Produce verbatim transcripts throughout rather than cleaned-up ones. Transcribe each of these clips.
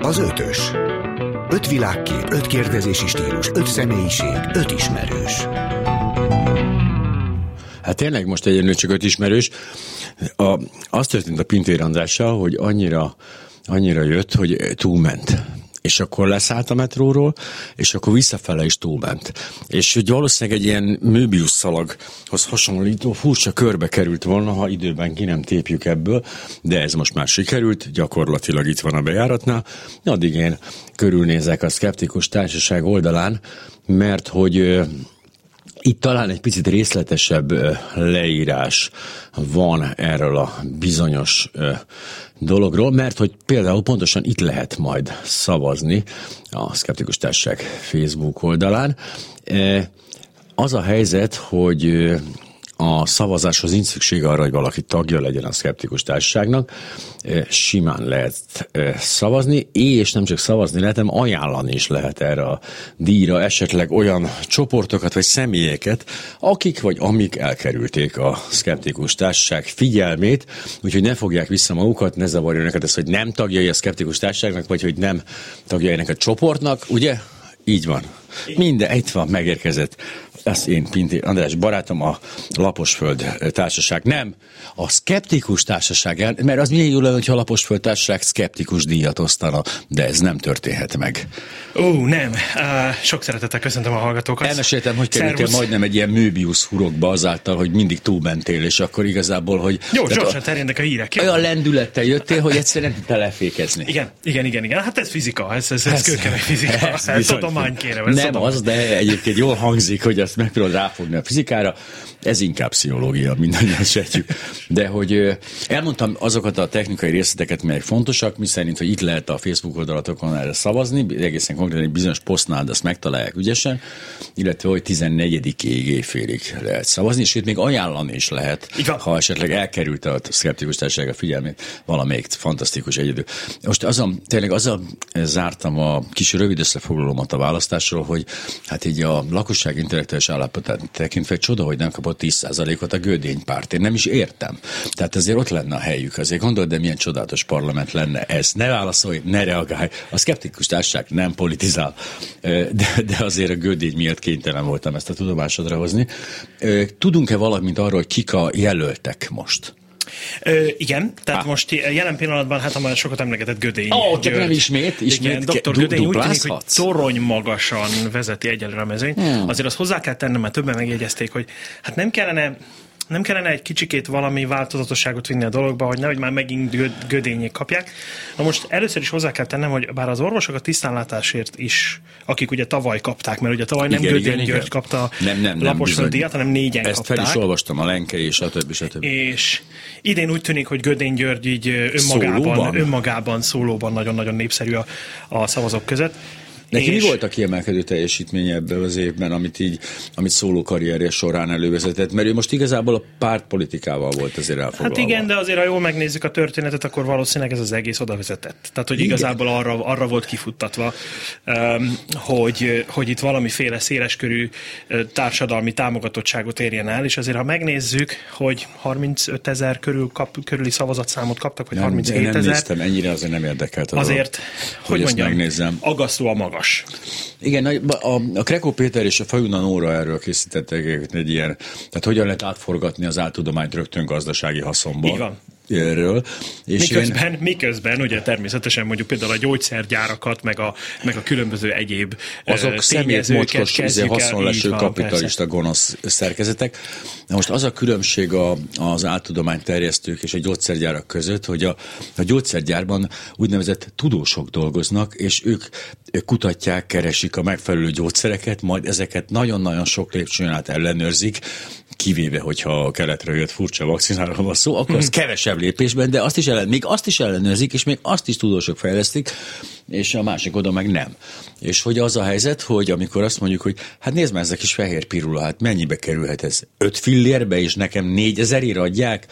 Az ötös. Öt világkép, öt kérdezési stílus, öt személyiség, öt ismerős. Hát tényleg most egyenlő csak öt ismerős. A, az történt a Pintér Andrással, hogy annyira, annyira jött, hogy túlment. És akkor leszállt a metróról, és akkor visszafele is túlment. És hogy valószínűleg egy ilyen Möbius szalaghoz hasonlító furcsa körbe került volna, ha időben ki nem tépjük ebből, de ez most már sikerült, gyakorlatilag itt van a bejáratnál. Addig én körülnézek a szkeptikus társaság oldalán, mert hogy... itt talán egy picit részletesebb leírás van erről a bizonyos dologról, mert hogy például pontosan itt lehet majd szavazni a Szkeptikus Társaság Facebook oldalán. Az a helyzet, hogy a szavazáshoz nincs szükség arra, hogy valaki tagja legyen a Szkeptikus Társaságnak. Simán lehet szavazni, és nem csak szavazni lehet, hanem ajánlani is lehet erre a díjra esetleg olyan csoportokat vagy személyeket, akik vagy amik elkerülték a Szkeptikus Társaság figyelmét, úgyhogy ne fogják vissza magukat, ne zavarjon neked ez, hogy nem tagjai a Szkeptikus Társaságnak, vagy hogy nem tagjai ennek a csoportnak, ugye? Így van. Minden, itt van, megérkezett. Azt én, Pintér András barátom, a Laposföld Társaság. Nem, a Szkeptikus Társaság, mert az milyen jó lenne, hogyha a Laposföld Társaság szkeptikus díjat osztana, de ez nem történhet meg. Ó, nem. Uh, sok szeretettel köszöntöm a hallgatókat. Elmeséltem, hogy kerültél majdnem egy ilyen Möbius hurokba azáltal, hogy mindig túlmentél, és akkor igazából, hogy... Jó, gyorsan terjednek a hírek. Jó? Olyan lendülettel jöttél, hogy egyszerűen nem tudtál lefékezni. Igen, igen, igen, igen. Hát ez fizika, ez, ez, ez, ez kőkemény fizika. Ez, ez tudomány kéne. Ez nem tudomány. Az, de egyébként jól hangzik, hogy ezt megpróbál ráfogni a fizikára, ez inkább pszichológia, mindannyian sejtjük. De hogy elmondtam azokat a technikai részleteket, melyek fontosak, miszerint, hogy itt lehet a Facebook oldalatokon erre szavazni, egészen konkrétan egy bizonyos posztnál, de azt megtalálják ügyesen, illetve hogy tizennegyedikéig éjfélig lehet szavazni, és itt még ajánlani is lehet, ha esetleg elkerült a Szkeptikus Társaság a figyelmét, valamelyik fantasztikus egyedül. Most azon, tényleg azzal zártam a kis rövid összefoglalómat a választásról, hogy hát így a lakosság intellektuális állapotát tekintve csoda, hogy nem kapott tíz százalékot a Gödény párt. Én nem is értem. Tehát azért ott lenne a helyük. Azért gondolod, de milyen csodálatos parlament lenne ez. Ne válaszolj, ne reagálj. A Szkeptikus Társaság nem politizál. De, de azért a Gödény miatt kénytelen voltam ezt a tudomásodra hozni. Tudunk-e valamint arról, hogy kik a jelöltek most? Ö, igen, tehát Há. most jelen pillanatban, hát a már sokat emlegetett Gödény. Ó, oh, csak nem ismét, ismét doktor Gödény úgy tűnik, hogy torony magasan vezeti egyelőre a mezőnyt. Hmm. Azért azt hozzá kell tennem, mert többen megjegyezték, hogy hát nem kellene... Nem kellene egy kicsikét valami változatosságot vinni a dologba, hogy nehogy már megint Gödényék kapják. Na most először is hozzá kell tennem, hogy bár az orvosok a tisztánlátásért is, akik ugye tavaly kapták, mert ugye tavaly nem igen, Gödény igen, György igen. kapta nem, nem, Laposföld díjat, hanem négyen Ezt kapták. Ezt fel is olvastam, a Lenkei és a többi, és a többi. És idén úgy tűnik, hogy Gödény György így önmagában szólóban, önmagában, szólóban nagyon-nagyon népszerű a, a szavazók között. Neki mi volt a kiemelkedő teljesítménye ebben az évben, amit így, amit szóló karrierje során elővezetett? Mert ő most igazából a pártpolitikával volt azért elfoglalva. Hát igen, de azért ha jól megnézzük a történetet, akkor valószínűleg ez az egész oda vezetett. Tehát, hogy igen. Igazából arra, arra volt kifuttatva, hogy, hogy itt valamiféle széleskörű társadalmi támogatottságot érjen el, és azért ha megnézzük, hogy harmincöt ezer körül kap, körüli szavazatszámot kaptak, vagy harminchétezer. Nem, nem néztem, ennyire azért nem érdekelt az azért, arra, hogy, hogy mondjam, agasztó a maga. Igen, a, a, a Krekó Péter és a Fajuna Nóra erről készítettek egy ilyen, tehát hogyan lehet átforgatni az áltudományt rögtön gazdasági haszonba. Igen. Erről. És miközben, én... miközben, ugye természetesen mondjuk például a gyógyszergyárakat, meg a, meg a különböző egyéb azok személyes mocskos, haszonleső kapitalista gonosz szerkezetek. Na most az a különbség a, az áltudományterjesztők és a gyógyszergyárak között, hogy a, a gyógyszergyárban úgynevezett tudósok dolgoznak, és ők, ők kutatják, keresik a megfelelő gyógyszereket, majd ezeket nagyon-nagyon sok lépcsőn át ellenőrzik, kivéve, hogyha a keletre jött furcsa vakcináról van szó, akkor az kevesebb lépésben, de azt is ellen, még azt is ellenőrzik, és még azt is tudósok fejlesztik, és a másik oda meg nem. És hogy az a helyzet, hogy amikor azt mondjuk, hogy hát nézd már, ez a kis fehér pirula, hát mennyibe kerülhet ez? Öt fillérbe, és nekem négyezerért adják?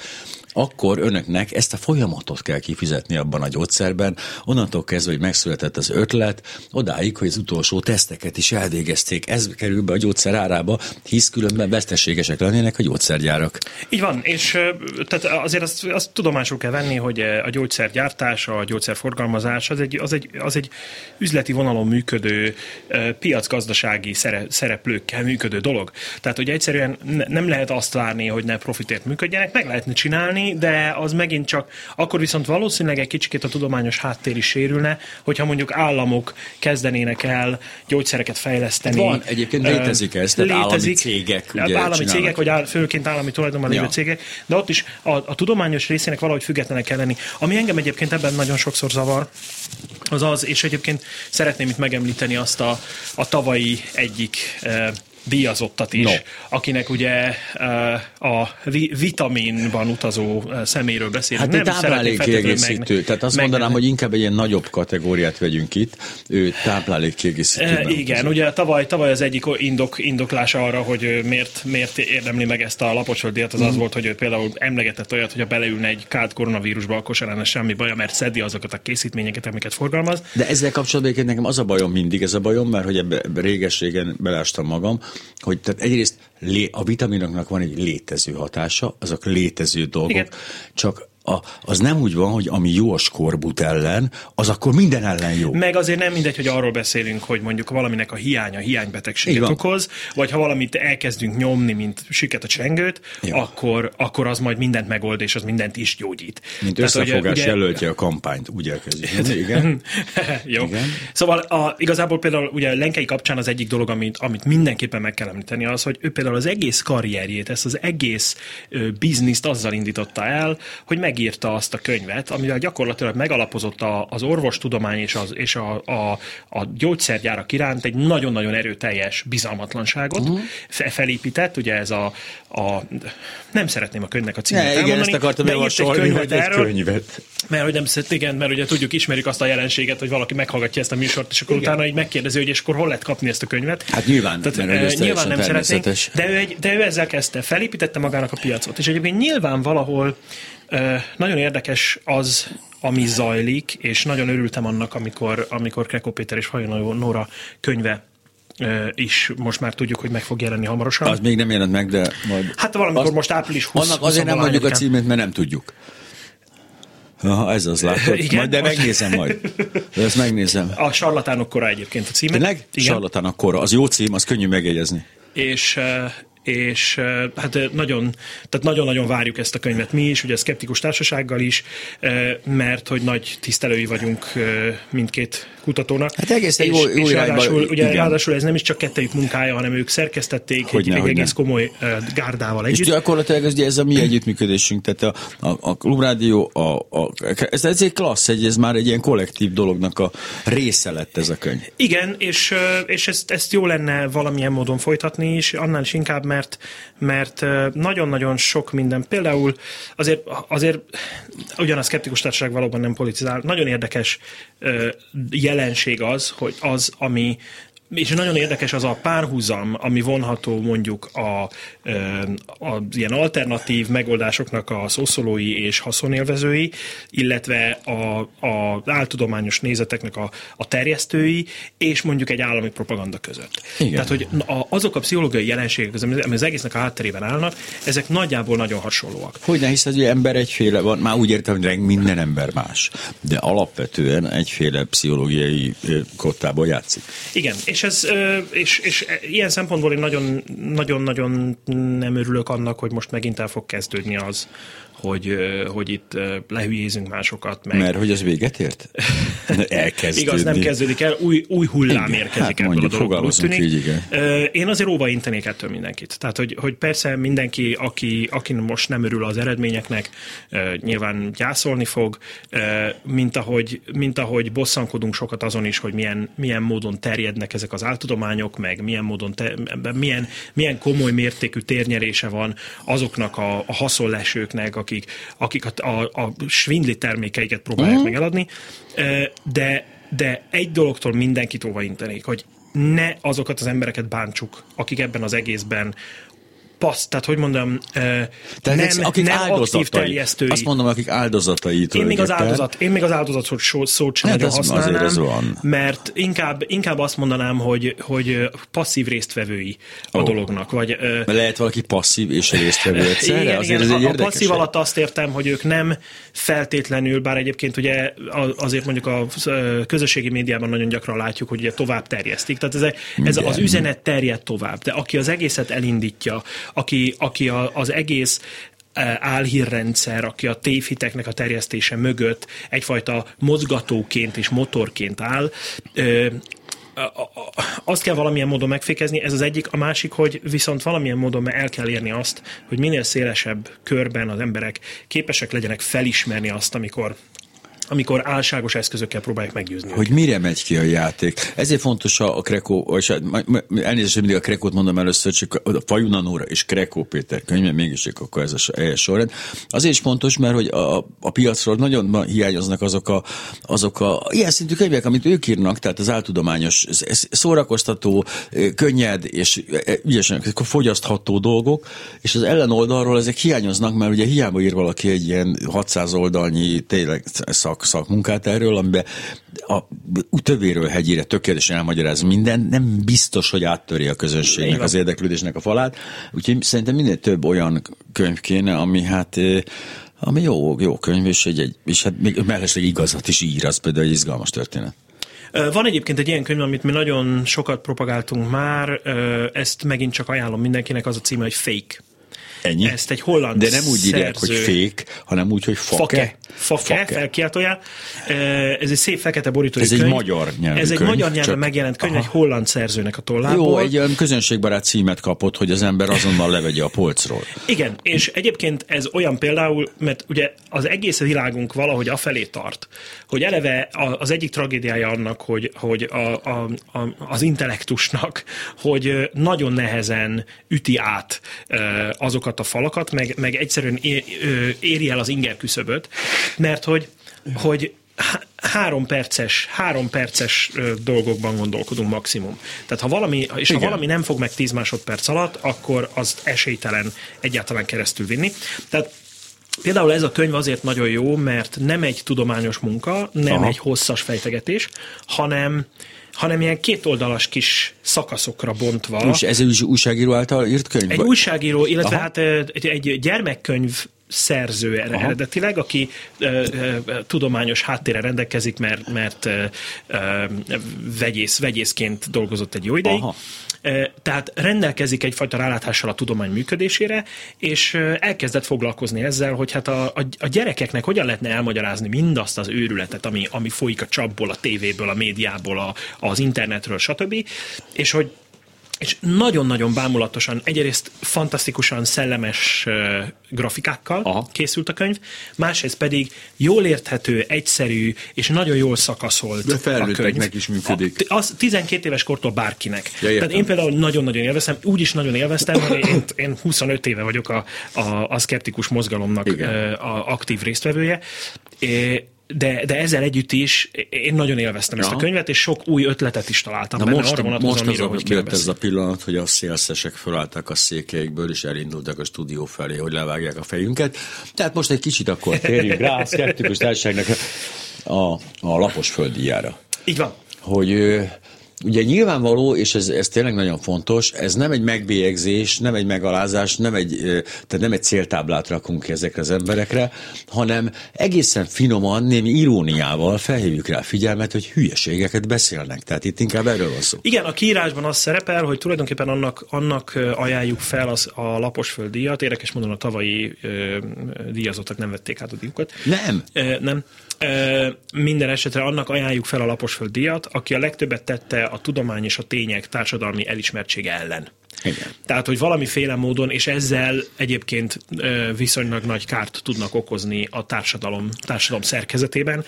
akkor önöknek ezt a folyamatot kell kifizetni abban a gyógyszerben, onnantól kezdve, hogy megszületett az ötlet, odáig, hogy az utolsó teszteket is elvégezték. Ez kerül be a gyógyszer árába, hisz különben veszteségesek lennének a gyógyszergyárak. Így van, és tehát azért azt, azt tudomásul kell venni, hogy a gyógyszergyártás, a gyógyszerforgalmazás az egy, az egy, az egy üzleti vonalon működő, piacgazdasági szereplőkkel működő dolog. Tehát, hogy egyszerűen nem lehet azt várni, hogy ne profitért működjenek, meg lehetne csinálni, de az megint csak, akkor viszont valószínűleg egy kicsikét a tudományos háttér is sérülne, hogyha mondjuk államok kezdenének el gyógyszereket fejleszteni. Van, egyébként létezik ez, tehát létezik, állami cégek. Ugye, állami csinálnak. Cégek, vagy áll, főként állami tulajdonban lévő ja. cégek, de ott is a, a tudományos részének valahogy függetlenek kell lenni. Ami engem egyébként ebben nagyon sokszor zavar, az az, és egyébként szeretném itt megemlíteni azt a, a tavalyi egyik e, díjazottat is, no. akinek ugye a vitaminban utazó szeméről beszélünk. Hát nem táplálékkiegészítő, tehát azt meg... mondanám, hogy inkább egy ilyen nagyobb kategóriát vegyünk itt, ő táplálékkiegészítőben. Igen, utazó. Ugye tavaly, tavaly az egyik indok, indoklása arra, hogy miért, miért érdemli meg ezt a Lapocsol díjat, az mm. az volt, hogy ő például emlegetett olyat, hogy ha beleülne egy kád koronavírusba, akkor sem lenne semmi baja, mert szedi azokat a készítményeket, amiket forgalmaz. De ezzel kapcsolatban nekem az a bajom mindig, ez a bajom, mert hogy ebbe régességen belástam magam, hogy tehát egyrészt a vitaminoknak van egy létező hatása, azok létező dolgok, igen. csak A, az nem úgy van, hogy ami jó a skorbut ellen, az akkor minden ellen jó. Meg azért nem mindegy, hogy arról beszélünk, hogy mondjuk valaminek a hiánya hiánybetegséget okoz, vagy ha valamit elkezdünk nyomni, mint süket a csengőt, akkor, akkor az majd mindent megold, és az mindent is gyógyít. Mint tehát, összefogás ugye, jelöltje a kampányt, úgy elkezdjük. Igen. Jó. Igen. Szóval a, igazából például ugye Lenkei kapcsán az egyik dolog, amit, amit mindenképpen meg kell említeni, az, hogy ő például az egész karrierjét, ezt az egész ö, bizniszt azzal indította el, hogy meg írta azt a könyvet, amivel gyakorlatilag megalapozott a, az orvostudomány és, az, és a, a, a gyógyszergyárak iránt egy nagyon-nagyon erőteljes bizalmatlanságot uh-huh. felépített, ugye ez a, a... nem szeretném a könyvnek a címét ne, elmondani. Igen, ezt akartam javasolni, hogy egy könyvet. Mert hogy nem igen, mert ugye tudjuk, ismerjük azt a jelenséget, hogy valaki meghallgatja ezt a műsort, és akkor igen. utána így megkérdezi, hogy és akkor hol lehet kapni ezt a könyvet. Hát nyilván, tehát, mert uh, nyilván nem szeretnénk, de ő, egy, de ő ezzel kezdte, felépítette magának a piacot, és egyébként nyilván valahol Uh, nagyon érdekes az, ami zajlik, és nagyon örültem annak, amikor, amikor Krekó Péter és Hajónajó Nóra könyve uh, is most már tudjuk, hogy meg fog jelenni hamarosan. Az még nem jelent meg, de majd... Hát valamikor az, most április huszadikán. Annak azért nem mondjuk a címét, mert nem tudjuk. Aha, ez az látod. Igen, majd, de most... megnézem majd. De ezt megnézem. A Sarlatánok kora egyébként a címe. Tényleg? Sarlatánok kora. Az jó cím, az könnyű megjegyezni. És... Uh, és hát nagyon, tehát nagyon-nagyon várjuk ezt a könyvet mi is, ugye a Szkeptikus Társasággal is, mert hogy nagy tisztelői vagyunk mindkét kutatónak. Hát egészen jó, jó irányban. Ugye ráadásul ez nem is csak kettejük munkája, hanem ők szerkesztették hogyne, egy, egy egész komoly gárdával együtt. És gyakorlatilag ez, ez a mi együttműködésünk, tehát a, a, a Klubrádió, a, a, ez, ez egy klassz, egy, ez már egy ilyen kollektív dolognak a része lett ez a könyv. Igen, és, és ezt, ezt jó lenne valamilyen módon folytatni is, annál is inkább, mert Mert, mert nagyon-nagyon sok minden. Például azért, azért ugyan a Szkeptikus Társaság valóban nem politizál. Nagyon érdekes jelenség az, hogy az, ami és nagyon érdekes az a párhuzam, ami vonható mondjuk a, a ilyen alternatív megoldásoknak a szószólói és haszonélvezői, illetve az áltudományos nézeteknek a, a terjesztői, és mondjuk egy állami propaganda között. Igen. Tehát, hogy azok a pszichológiai jelenségek, amik az egésznek a hátterében állnak, ezek nagyjából nagyon hasonlóak. Hogyne, hisz az ember egyféle van, már úgy értem, hogy minden ember más, de alapvetően egyféle pszichológiai kottából játszik. Igen, és ez, és, és ilyen szempontból én nagyon-nagyon nem örülök annak, hogy most megint el fog kezdődni az, hogy, hogy itt lehülyézünk másokat. Meg... Mert hogy az véget ért? Elkezdődik. Igaz, nem kezdődik el, új, új hullám igen, érkezik hát ebből a dologból. Így, én azért óva intenék ettől mindenkit. Tehát, hogy, hogy persze mindenki, aki, aki most nem örül az eredményeknek, nyilván gyászolni fog, mint ahogy, mint ahogy bosszankodunk sokat azon is, hogy milyen, milyen módon terjednek ezek az áltudományok, meg milyen, módon te, milyen, milyen komoly mértékű térnyerése van azoknak a, a haszonlesőknek, akik, akik a, a, a svindli termékeiket próbálják uh-huh. meg eladni, de, de egy dologtól mindenkit óvaintenék, hogy ne azokat az embereket bántsuk, akik ebben az egészben passz, tehát hogy mondom, tehát nem, akik nem aktív terjesztői. Azt mondom, akik áldozatai. Én még az áldozat, én még az áldozat szót, szót sem nagyon használnám, mert inkább, inkább azt mondanám, hogy, hogy passzív résztvevői a oh. dolognak. Vagy, lehet valaki passzív és résztvevő egyszerre? Igen, azért igen, azért a, a passzív alatt azt értem, hogy ők nem feltétlenül, bár egyébként ugye azért mondjuk a közösségi médiában nagyon gyakran látjuk, hogy ugye tovább terjesztik. Tehát ez, ez az üzenet terjed tovább, de aki az egészet elindítja, aki, aki a, az egész álhírrendszer, aki a tévhiteknek a terjesztése mögött egyfajta mozgatóként és motorként áll, ö, azt kell valamilyen módon megfékezni, ez az egyik, a másik, hogy viszont valamilyen módon el kell érni azt, hogy minél szélesebb körben az emberek képesek legyenek felismerni azt, amikor amikor álságos eszközökkel próbálják meggyőzni. Hogy őket. Mire megy ki a játék? Ezért fontos a Krekó, és elnézést, hogy mindig a Krekót mondom először, csak a Fajunan úr és Krekó Péter könyve, mégis akkor ez a helyes sorrend. Azért is fontos, mert hogy a, a piacról nagyon hiányoznak azok a, azok a ilyen szintű könyvek, amit ők írnak, tehát az áltudományos, szórakoztató, könnyed és ügyesen fogyasztható dolgok, és az ellenoldalról ezek hiányoznak, mert ugye hiába ír valaki egy ilyen hatszáz oldalnyi tényleg szak szakmunkát erről, amiben a tövéről hegyére tökéletesen elmagyaráz mindent, nem biztos, hogy áttöri a közönségnek, igen, az érdeklődésnek a falát. Úgyhogy szerintem minél több olyan könyv kéne, ami hát ami jó, jó könyv, és, egy, egy, és hát még mellesleg igazat is ír, az például egy izgalmas történet. Van egyébként egy ilyen könyv, amit mi nagyon sokat propagáltunk már, ezt megint csak ajánlom mindenkinek, az a címe, hogy Fake. Ennyi? Ezt egy holland szerző. De nem úgy írják, szerző, hogy fék, hanem úgy, hogy fake. Fake, fake, fake. Felkiáltójá. Ez egy szép fekete borítói könyv. Ez egy magyar nyelvű Ez egy könyv, magyar nyelven csak... megjelent könyv, aha, egy holland szerzőnek a tollából. Jó, egy olyan közönségbarát címet kapott, hogy az ember azonnal levegye a polcról. Igen, és egyébként ez olyan például, mert ugye az egész világunk valahogy afelé tart, hogy eleve az egyik tragédiája annak, hogy, hogy a, a, a, az intellektusnak, hogy nagyon nehezen üti át azokat a falakat, meg, meg egyszerűen ér, éri el az inger küszöböt, mert hogy, hogy három perces, három perces dolgokban gondolkodunk maximum. Tehát ha valami, és igen, ha valami nem fog meg tíz másodperc alatt, akkor az esélytelen egyáltalán keresztül vinni. Tehát például ez a könyv azért nagyon jó, mert nem egy tudományos munka, nem, aha, egy hosszas fejtegetés, hanem hanem ilyen kétoldalas kis szakaszokra bontva. És ez egy újságíró által írt könyv? Egy újságíró, illetve, aha, hát egy, egy gyermekkönyv szerző eredetileg, aki ö, ö, tudományos háttérre rendelkezik, mert, mert ö, ö, vegyész, vegyészként dolgozott egy jó ideig. Aha. Tehát rendelkezik egyfajta rálátással a tudomány működésére, és elkezdett foglalkozni ezzel, hogy hát a, a, a gyerekeknek hogyan lehetne elmagyarázni mindazt az őrületet, ami, ami folyik a csapból, a tévéből, a médiából, a, az internetről, stb. És hogy és nagyon-nagyon bámulatosan, egyrészt fantasztikusan szellemes uh, grafikákkal, aha, készült a könyv, másrészt pedig jól érthető, egyszerű, és nagyon jól szakaszolt. De felnőtteknek is működik. A, az tizenkét éves kortól bárkinek. Ja, tehát én például nagyon-nagyon élveztem, úgy is nagyon élveztem, mert én, én huszonöt éve vagyok a, a, a szkeptikus mozgalomnak uh, a aktív résztvevője, é, De, de ezzel együtt is én nagyon élveztem, ja, ezt a könyvet, és sok új ötletet is találtam. Na benne, most arra most az, hogy jött ez a pillanat, hogy a szélszesek fölálltak a székeikből, és elindultak a stúdió felé, hogy levágják a fejünket. Tehát most egy kicsit akkor térjünk rá a szkeptikus társaságnak a, a lapos földdíjára. Így van. Hogy... Ugye nyilvánvaló, és ez, ez tényleg nagyon fontos, ez nem egy megbélyegzés, nem egy megalázás, nem egy, tehát nem egy céltáblát rakunk ki ezekre az emberekre, hanem egészen finoman, némi iróniával felhívjuk rá figyelmet, hogy hülyeségeket beszélnek. Tehát itt inkább erről van szó. Igen, a kiírásban az szerepel, hogy tulajdonképpen annak, annak ajánljuk fel az, a Laposföld díjat. Érdekes mondom, a tavalyi ö, díjazottak nem vették át a díjukat. Nem? Ö, nem. Ö, minden esetre annak ajánljuk fel a Laposföld díjat, aki a legtöbbet tette a tudomány és a tények társadalmi elismertsége ellen. Igen. Tehát, hogy valamiféle módon, és ezzel egyébként viszonylag nagy kárt tudnak okozni a társadalom, társadalom szerkezetében.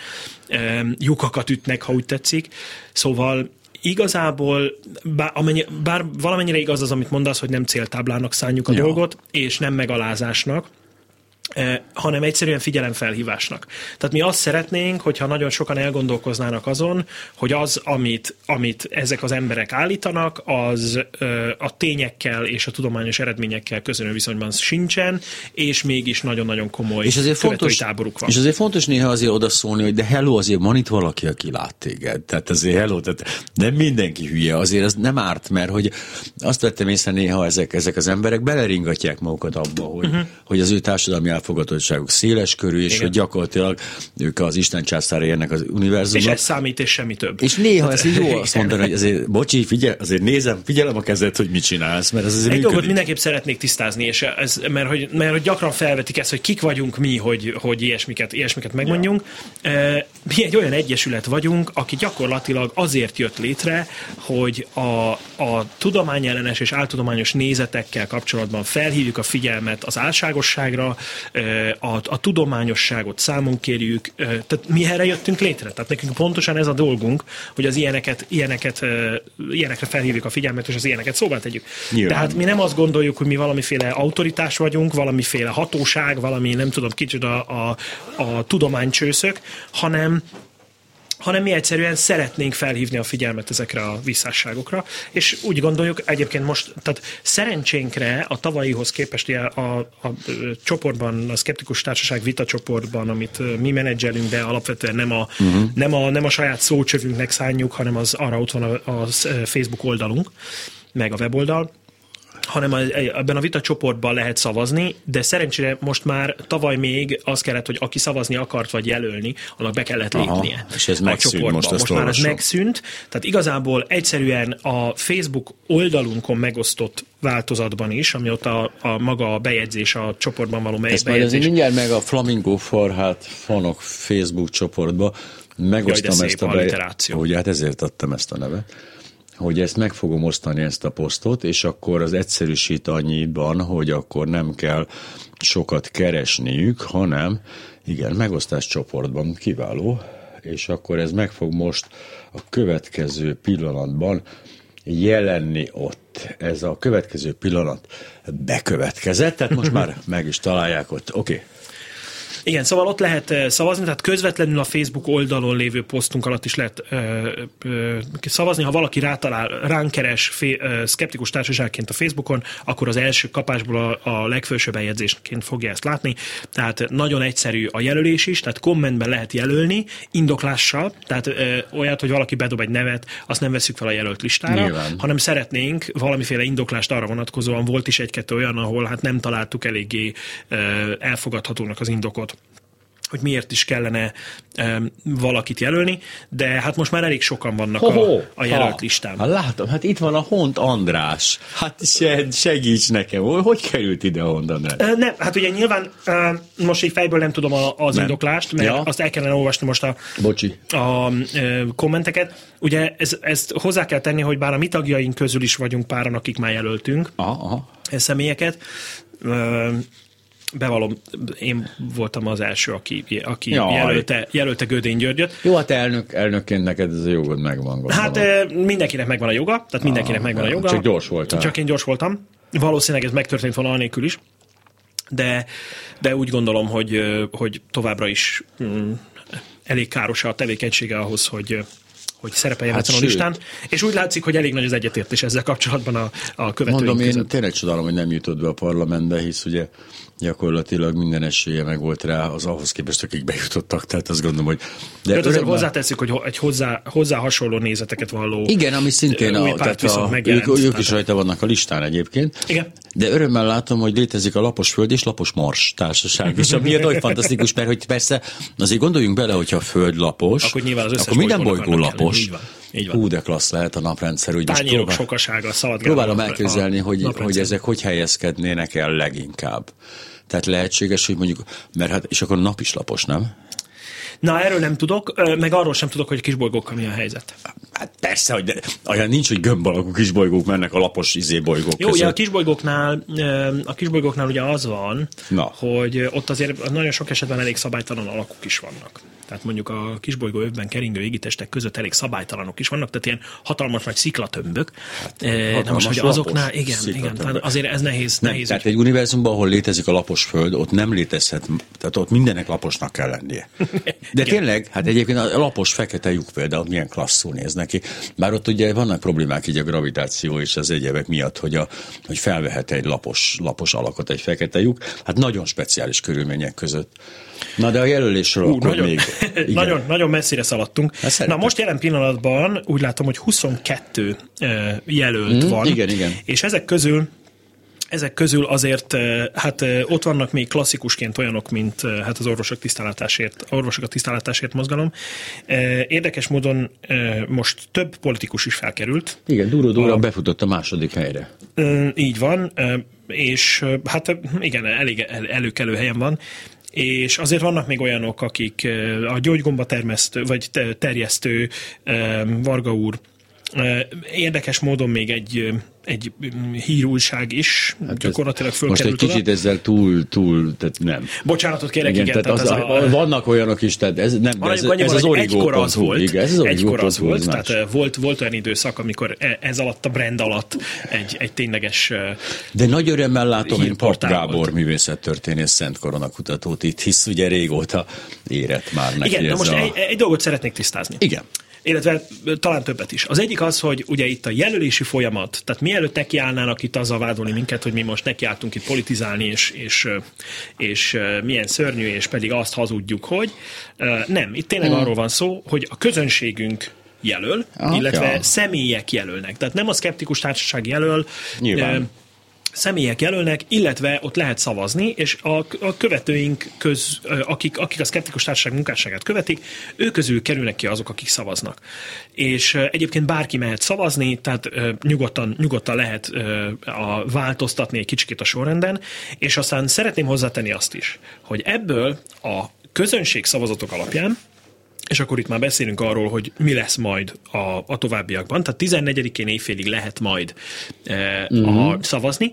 Lyukakat ütnek, ha úgy tetszik. Szóval igazából, bár, amennyi, bár valamennyire igaz az, amit mondasz, hogy nem céltáblának szánjuk a, ja, dolgot, és nem megalázásnak, hanem egyszerűen figyelemfelhívásnak. Tehát mi azt szeretnénk, hogyha nagyon sokan elgondolkoznának azon, hogy az, amit, amit ezek az emberek állítanak, az a tényekkel és a tudományos eredményekkel közönő viszonyban sincsen, és mégis nagyon-nagyon komoly és azért fontos, táboruk van. És azért fontos néha azért odaszólni, hogy de hello, azért van itt valaki, aki lát téged. Tehát azért hello, tehát nem mindenki hülye, azért ez nem árt, mert hogy azt vettem észre néha ezek, ezek az emberek beleringatják magukat abba, hogy, uh-huh. hogy az ő társadalmi elfogadottságuk széles körű, és igen. hogy gyakorlatilag ők az Isten császára érnek az univerzumban. És ez számít, és semmi több. És néha ez így jó azt mondani, hogy azért, bocsi, figyel, azért nézem, figyelem a kezed, hogy mit csinálsz, mert ez azért egy dolgot mindenképp szeretnék tisztázni, és ez, mert, hogy, mert hogy gyakran felvetik ezt, hogy kik vagyunk mi, hogy, hogy ilyesmiket, ilyesmiket megmondjunk. Ja. Mi egy olyan egyesület vagyunk, aki gyakorlatilag azért jött létre, hogy a, a tudományellenes és áltudományos nézetekkel kapcsolatban felhívjuk a figyelmet az álságosságra, A, a tudományosságot számon kérjük, tehát mi erre jöttünk létre, tehát nekünk pontosan ez a dolgunk, hogy az ilyeneket, ilyeneket, ilyenekre felhívjuk a figyelmet, és az ilyeneket szóvá tegyük. Nyilván. Tehát mi nem azt gondoljuk, hogy mi valamiféle autoritás vagyunk, valamiféle hatóság, valami nem tudom kicsit a, a, a tudománycsőszök, hanem hanem mi egyszerűen szeretnénk felhívni a figyelmet ezekre a visszásságokra, és úgy gondoljuk egyébként most, tehát szerencsénkre a tavalyihoz képest a, a, a csoportban, a Szkeptikus Társaság vitacsoportban, amit mi menedzselünk, de alapvetően nem a, uh-huh. nem a, nem a saját szócsövünknek szánjuk, hanem az arra ott van a, a Facebook oldalunk, meg a weboldal, hanem ebben a vitacsoportban lehet szavazni, de szerencsére most már tavaly még az kellett, hogy aki szavazni akart vagy jelölni, annak be kellett lépnie. Aha, és ez megszűnt most, most már ez megszűnt, tehát igazából egyszerűen a Facebook oldalunkon megosztott változatban is, ami ott a, a maga a bejegyzés, a csoportban való melyik bejegyzés. Ezt mindjárt meg a Flamingo Farhát fanok Facebook csoportba megosztam Jaj, ezt a bejegyzést. Ugye, hát ezért adtam ezt a nevet. Hogy ezt meg fogom osztani, ezt a posztot, és akkor az egyszerűsít annyiban, hogy akkor nem kell sokat keresniük, hanem igen, megosztás csoportban kiváló, és akkor ez meg fog most a következő pillanatban jelenni ott. Ez a következő pillanat bekövetkezett, tehát most már meg is találják ott. Oké. Okay. Igen, szóval ott lehet szavazni, tehát közvetlenül a Facebook oldalon lévő posztunk alatt is lehet ö, ö, szavazni. Ha valaki rátalál, ránk keres fé, ö, Szkeptikus Társaságként a Facebookon, akkor az első kapásból a, a legfelső bejegyzésként fogja ezt látni. Tehát nagyon egyszerű a jelölés is, tehát kommentben lehet jelölni, indoklással, tehát ö, olyat, hogy valaki bedob egy nevet, azt nem veszük fel a jelölt listára, nyilván. Hanem szeretnénk valamiféle indoklást arra vonatkozóan, volt is egy-kettő olyan, ahol hát nem találtuk eléggé ö, elfogadhatónak az indokot, hogy miért is kellene um, valakit jelölni, de hát most már elég sokan vannak ho, ho, a, a jelölt ha, listán. Ha, látom, hát itt van a Hont András. Hát segíts nekem, hogy került ide a Hont András? Uh, nem, hát ugye nyilván uh, most így fejből nem tudom a, az nem. indoklást, mert ja. azt el kellene olvasni most a, a uh, kommenteket. Ugye ez, ezt hozzá kell tenni, hogy bár a mi tagjaink közül is vagyunk páran, akik már jelöltünk aha, aha. E személyeket, uh, bevallom, én voltam az első, aki, aki jelölte, jelölte Gödény Györgyöt. Jó, hát elnök, elnökként neked ez a jogod megvan. Gondolom. Hát mindenkinek megvan a joga, tehát ah, mindenkinek megvan a joga. Csak gyors voltál. Csak én gyors voltam. Valószínűleg ez megtörtént volna anélkül is, de, de úgy gondolom, hogy, hogy továbbra is mm, elég káros a tevékenysége ahhoz, hogy hogy szerepeljen hát a listán, és úgy látszik, hogy elég nagy az egyetértés ezzel kapcsolatban a, a követőink Mondom, között. Én tényleg csodálom, hogy nem jutott be a parlamentbe, hisz ugye gyakorlatilag minden esélye meg volt rá az ahhoz képest, akik bejutottak, tehát azt gondolom, hogy... De azért már... hozzáteszik, hogy egy hozzá, hozzá hasonló nézeteket valló... Igen, ami szintén a... Tehát a megjelent, ők, ők is rajta vannak a listán egyébként. Igen. De örömmel látom, hogy létezik a Laposföld és Laposmars társaság is, ami nagyon fantasztikus, mert hogy persze azért gondoljunk bele, hogyha a Föld lapos, akkor nyilván az összes minden bolygó lapos. Így van, így van. Hú, de klassz lehet a naprendszer. Úgy tányérok próbál... sokasága, szaladgáló. Próbálom elképzelni, hogy, hogy ezek hogy helyezkednének el leginkább. Tehát lehetséges, hogy mondjuk, mert hát, és akkor nap is lapos, nem? Na, erről nem tudok, meg arról sem tudok, hogy a kisbolygókkal mi a helyzet. Hát persze, hogy de, olyan nincs, hogy gömb alakú kisbolygók mennek a lapos izé bolygók Jó, között. Jó, a kisbolygóknál, a kisbolygóknál ugye az van, Na. hogy ott azért nagyon sok esetben elég szabálytalan alakok is vannak. Tehát mondjuk a Kisbolygó övben keringő égitestek között elég szabálytalanok is vannak, tehát ilyen hatalmas nagy sziklatömbök. Hát, e, na most, hogy azoknál, igen, igen, azért ez nehéz. Nem, nehéz tehát úgy. Egy univerzumban, ahol létezik a lapos föld, ott nem létezhet, tehát ott mindennek laposnak kell lennie. De tényleg, hát egyébként a lapos fekete lyuk például milyen klasszul néz neki. Bár ott ugye vannak problémák így a gravitáció és az egyebek miatt, hogy, a, hogy felvehet egy lapos, lapos alakot egy fekete lyuk. Hát nagyon speciális körülmények között. Na de a jelölésről Ú, akkor nagyon, még... nagyon, nagyon messzire szaladtunk. Na, Na most jelen pillanatban úgy látom, hogy huszonkettő jelölt hmm, van. Igen, igen. És ezek közül Ezek közül azért, hát ott vannak még klasszikusként olyanok, mint hát az orvosok tisztánlátásért, orvosok a tisztánlátásért mozgalom. Érdekes módon most több politikus is felkerült. Igen, Duró Dóra befutott a második helyre. Így van, és hát igen, elég előkelő helyen van. És azért vannak még olyanok, akik a gyógygomba termesztő, vagy terjesztő Varga úr. Érdekes módon még egy, egy hírújság is hát gyakorlatilag fölkerült. Most egy kicsit oda. Ezzel túl, túl, tehát nem. Bocsánatot kérek, igen. igen tehát az, az a, a, vannak olyanok is, tehát ez nem, ez, ez, ez az origópont az volt. Igen, ez az egykor az volt, volt tehát volt, volt olyan időszak, amikor ez alatt, a brand alatt egy, egy tényleges de nagy örömmel látom én Part Gábor művészettörténész Szent Korona kutatót itt, hisz ugye régóta érett már neki. Igen, de most a... egy, egy dolgot szeretnék tisztázni. Igen. Illetve talán többet is. Az egyik az, hogy ugye itt a jelölési folyamat, tehát mielőtt nekiállnának itt azzal vádolni minket, hogy mi most nekiálltunk itt politizálni, és, és, és milyen szörnyű, és pedig azt hazudjuk, hogy nem, itt tényleg arról van szó, hogy a közönségünk jelöl, illetve okay. személyek jelölnek. Tehát nem a szkeptikus társaság jelöl, nyilván. Személyek jelölnek, illetve ott lehet szavazni, és a, a követőink köz, akik, akik a szkeptikus társaság munkásságát követik, ők közül kerülnek ki azok, akik szavaznak. És egyébként bárki mehet szavazni, tehát nyugodtan, nyugodtan lehet a, változtatni egy kicsit a sorrenden, és aztán szeretném hozzátenni azt is, hogy ebből a közönség szavazatok alapján, és akkor itt már beszélünk arról, hogy mi lesz majd a, a továbbiakban. Tehát tizennegyedikén éjfélig lehet majd e, uh-huh. a, szavazni.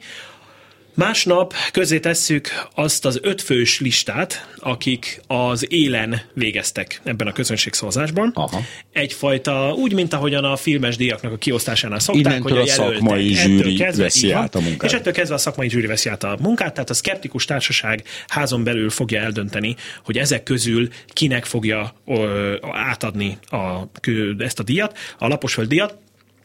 Másnap közé tesszük azt az ötfős listát, akik az élen végeztek ebben a közönségszavazásban. Aha. Egyfajta, úgy, mint ahogyan a filmes díjaknak a kiosztásánál szokták, innentől hogy a jelöltek. A szakmai zsűri kezdve, veszi van, át a munkát. És ettől kezdve a szakmai zsűri veszi át a munkát, tehát a szkeptikus társaság házon belül fogja eldönteni, hogy ezek közül kinek fogja ö, átadni a, ezt a díjat, a laposföld díjat,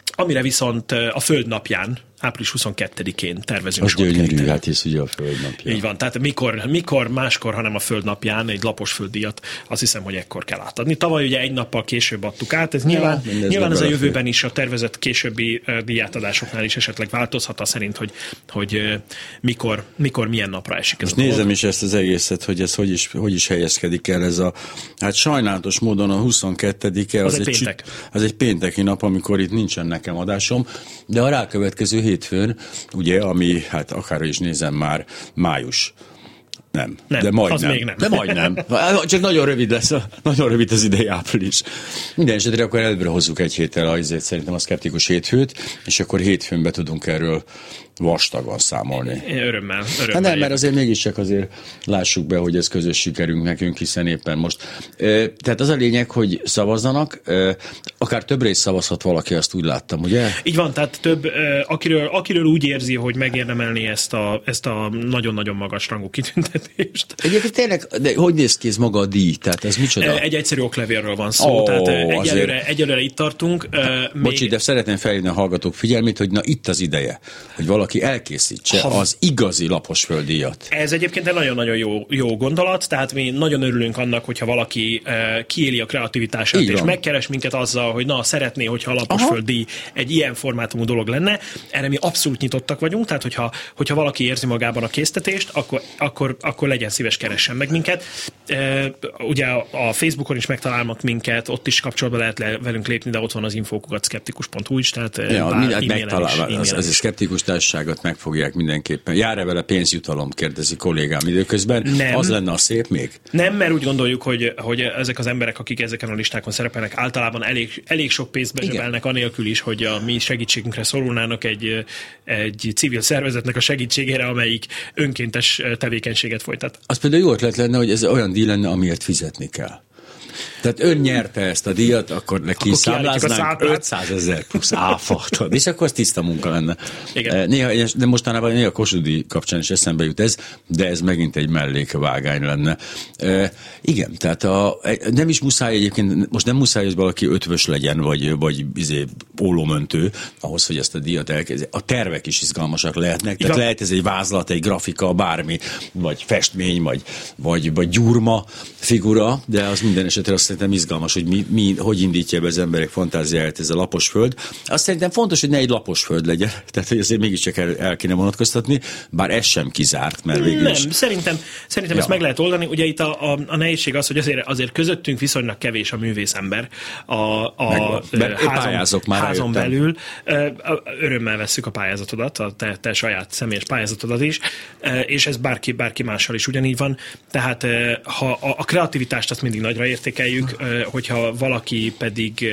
amire viszont a Föld napján, április huszonkettedikén tervezünk. Az gyönyörű, hát hisz ugye a Föld napján. Így van, tehát mikor, mikor máskor, hanem a Föld napján egy lapos földdíjat, azt hiszem, hogy ekkor kell átadni. Tavaly ugye egy nappal később adtuk át, ez nyilván, ja, nyilván ez a jövőben is a tervezett későbbi díjátadásoknál is esetleg változhat, szerint, hogy, hogy mikor, mikor milyen napra esik. Most nézem dolog. Is ezt az egészet, hogy ez hogy is, hogy is helyezkedik el ez a, hát sajnálatos módon a huszonkettedike, az, az, egy, egy, péntek. Csi, az egy pénteki nap, amikor itt nincsen nekem adásom, de a rákövetkező hétfőn, ugye, ami, hát akár is nézem már, május. Nem, nem de majdnem. Nem. De majdnem. Csak nagyon rövid lesz, nagyon rövid az idei április. Minden esetre akkor előbbre hozzuk egy héttel, azért szerintem a szkeptikus hétfőt, és akkor hétfőn be tudunk erről vastagon számolni. Örömmel. örömmel hát nem, mert azért mégiscsak azért lássuk be, hogy ez közös sikerünk nekünk, hiszen éppen most. Tehát az a lényeg, hogy szavazzanak, akár több részt szavazhat valaki, azt úgy láttam, ugye? Így van, tehát több, akiről, akiről úgy érzi, hogy megérdemelni ezt a, ezt a nagyon-nagyon magas rangú kitüntetést. Egyébként tényleg, de hogy néz ki ez maga a díj? Tehát ez micsoda? Egy egyszerű oklevélről van szó, oh, tehát egyelőre, egyelőre itt tartunk. Még... Bocsi, de szeretném felhívni a hallgatók figyelmét, hogy na itt az ideje, hogy valaki aki elkészítse az igazi laposföld díjat. Ez egyébként egy nagyon-nagyon jó, jó gondolat, tehát mi nagyon örülünk annak, hogyha valaki uh, kiéli a kreativitását, és megkeres minket azzal, hogy na, szeretné, hogyha a laposföld díj egy ilyen formátumú dolog lenne. Erre mi abszolút nyitottak vagyunk, tehát hogyha, hogyha valaki érzi magában a késztetést, akkor, akkor, akkor legyen szíves, keressen meg minket. Uh, ugye a Facebookon is megtalálnak minket, ott is kapcsolatban lehet le, velünk lépni, de ott van az infókukat szkeptikus pont hu is, tehát ja, bár, megtalál, is, az, ez szkeptikus társaság meg fogják mindenképpen. Jár-e vele pénzjutalom, kérdezi kollégám időközben. Nem. Az lenne a szép még? Nem, mert úgy gondoljuk, hogy, hogy ezek az emberek, akik ezeken a listákon szerepelnek, általában elég, elég sok pénzt bezsebelnek, anélkül is, hogy a mi segítségünkre szorulnának egy, egy civil szervezetnek a segítségére, amelyik önkéntes tevékenységet folytat. Az például jó ötlet lenne, hogy ez olyan díj lenne, amiért fizetni kell. Tehát ön nyerte ezt a díjat, akkor neki számláznánk ötszázezer plusz áfat. És akkor az tiszta munka lenne. Igen. Néha, de mostanában néha a Kossuth díj kapcsán is eszembe jut ez, de ez megint egy mellékvágány lenne. E, igen, tehát a, nem is muszáj egyébként, most nem muszáj, hogy valaki ötvös legyen, vagy, vagy izé, ólomöntő, ahhoz, hogy ezt a díjat elkezdje. A tervek is izgalmasak lehetnek, tehát igen. Lehet ez egy vázlat, egy grafika, bármi, vagy festmény, vagy, vagy, vagy gyurma figura, de az minden esetre azt szerintem izgalmas, hogy mi, mi, hogy indítja be az emberek fantáziáját ez a lapos föld. Azt szerintem fontos, hogy ne egy lapos föld legyen, tehát hogy azért mégiscsak el, el kéne vonatkoztatni, bár ez sem kizárt, mert végül nem, is... szerintem, szerintem ja. ezt meg lehet oldani. Ugye itt a, a, a nehézség az, hogy azért, azért közöttünk viszonylag kevés a művészember a, a Be, házon, házon belül. Örömmel vesszük a pályázatodat, a te, te saját személyes pályázatodat is, és ez bárki, bárki mással is ugyanígy van. Tehát ha a, a kreativitást azt mindig nagyra értékeljük, hogyha valaki pedig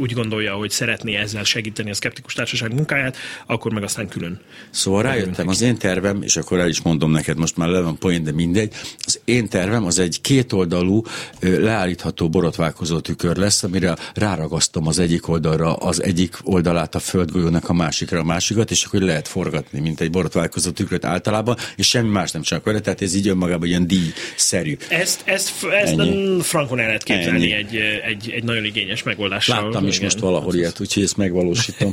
úgy gondolja, hogy szeretné ezzel segíteni a szkeptikus társaság munkáját, akkor meg aztán külön. Szóval rájöttem, az én tervem, és akkor el is mondom neked, most már le van poén, de mindegy, az én tervem az egy kétoldalú, leállítható borotválkozó tükör lesz, amire ráragasztom az egyik oldalra, az egyik oldalát a földgolyónak, a másikra a másikat, és akkor lehet forgatni, mint egy borotválkozó tükröt általában, és semmi más nem csak vele, tehát ez így önmagában ilyen díjszerű. Ezt, ezt, ezt frankon el lehet képzelni egy, egy, egy nagyon igényes megoldással. Láttam is igen. most valahol ilyet, úgyhogy ezt megvalósítom.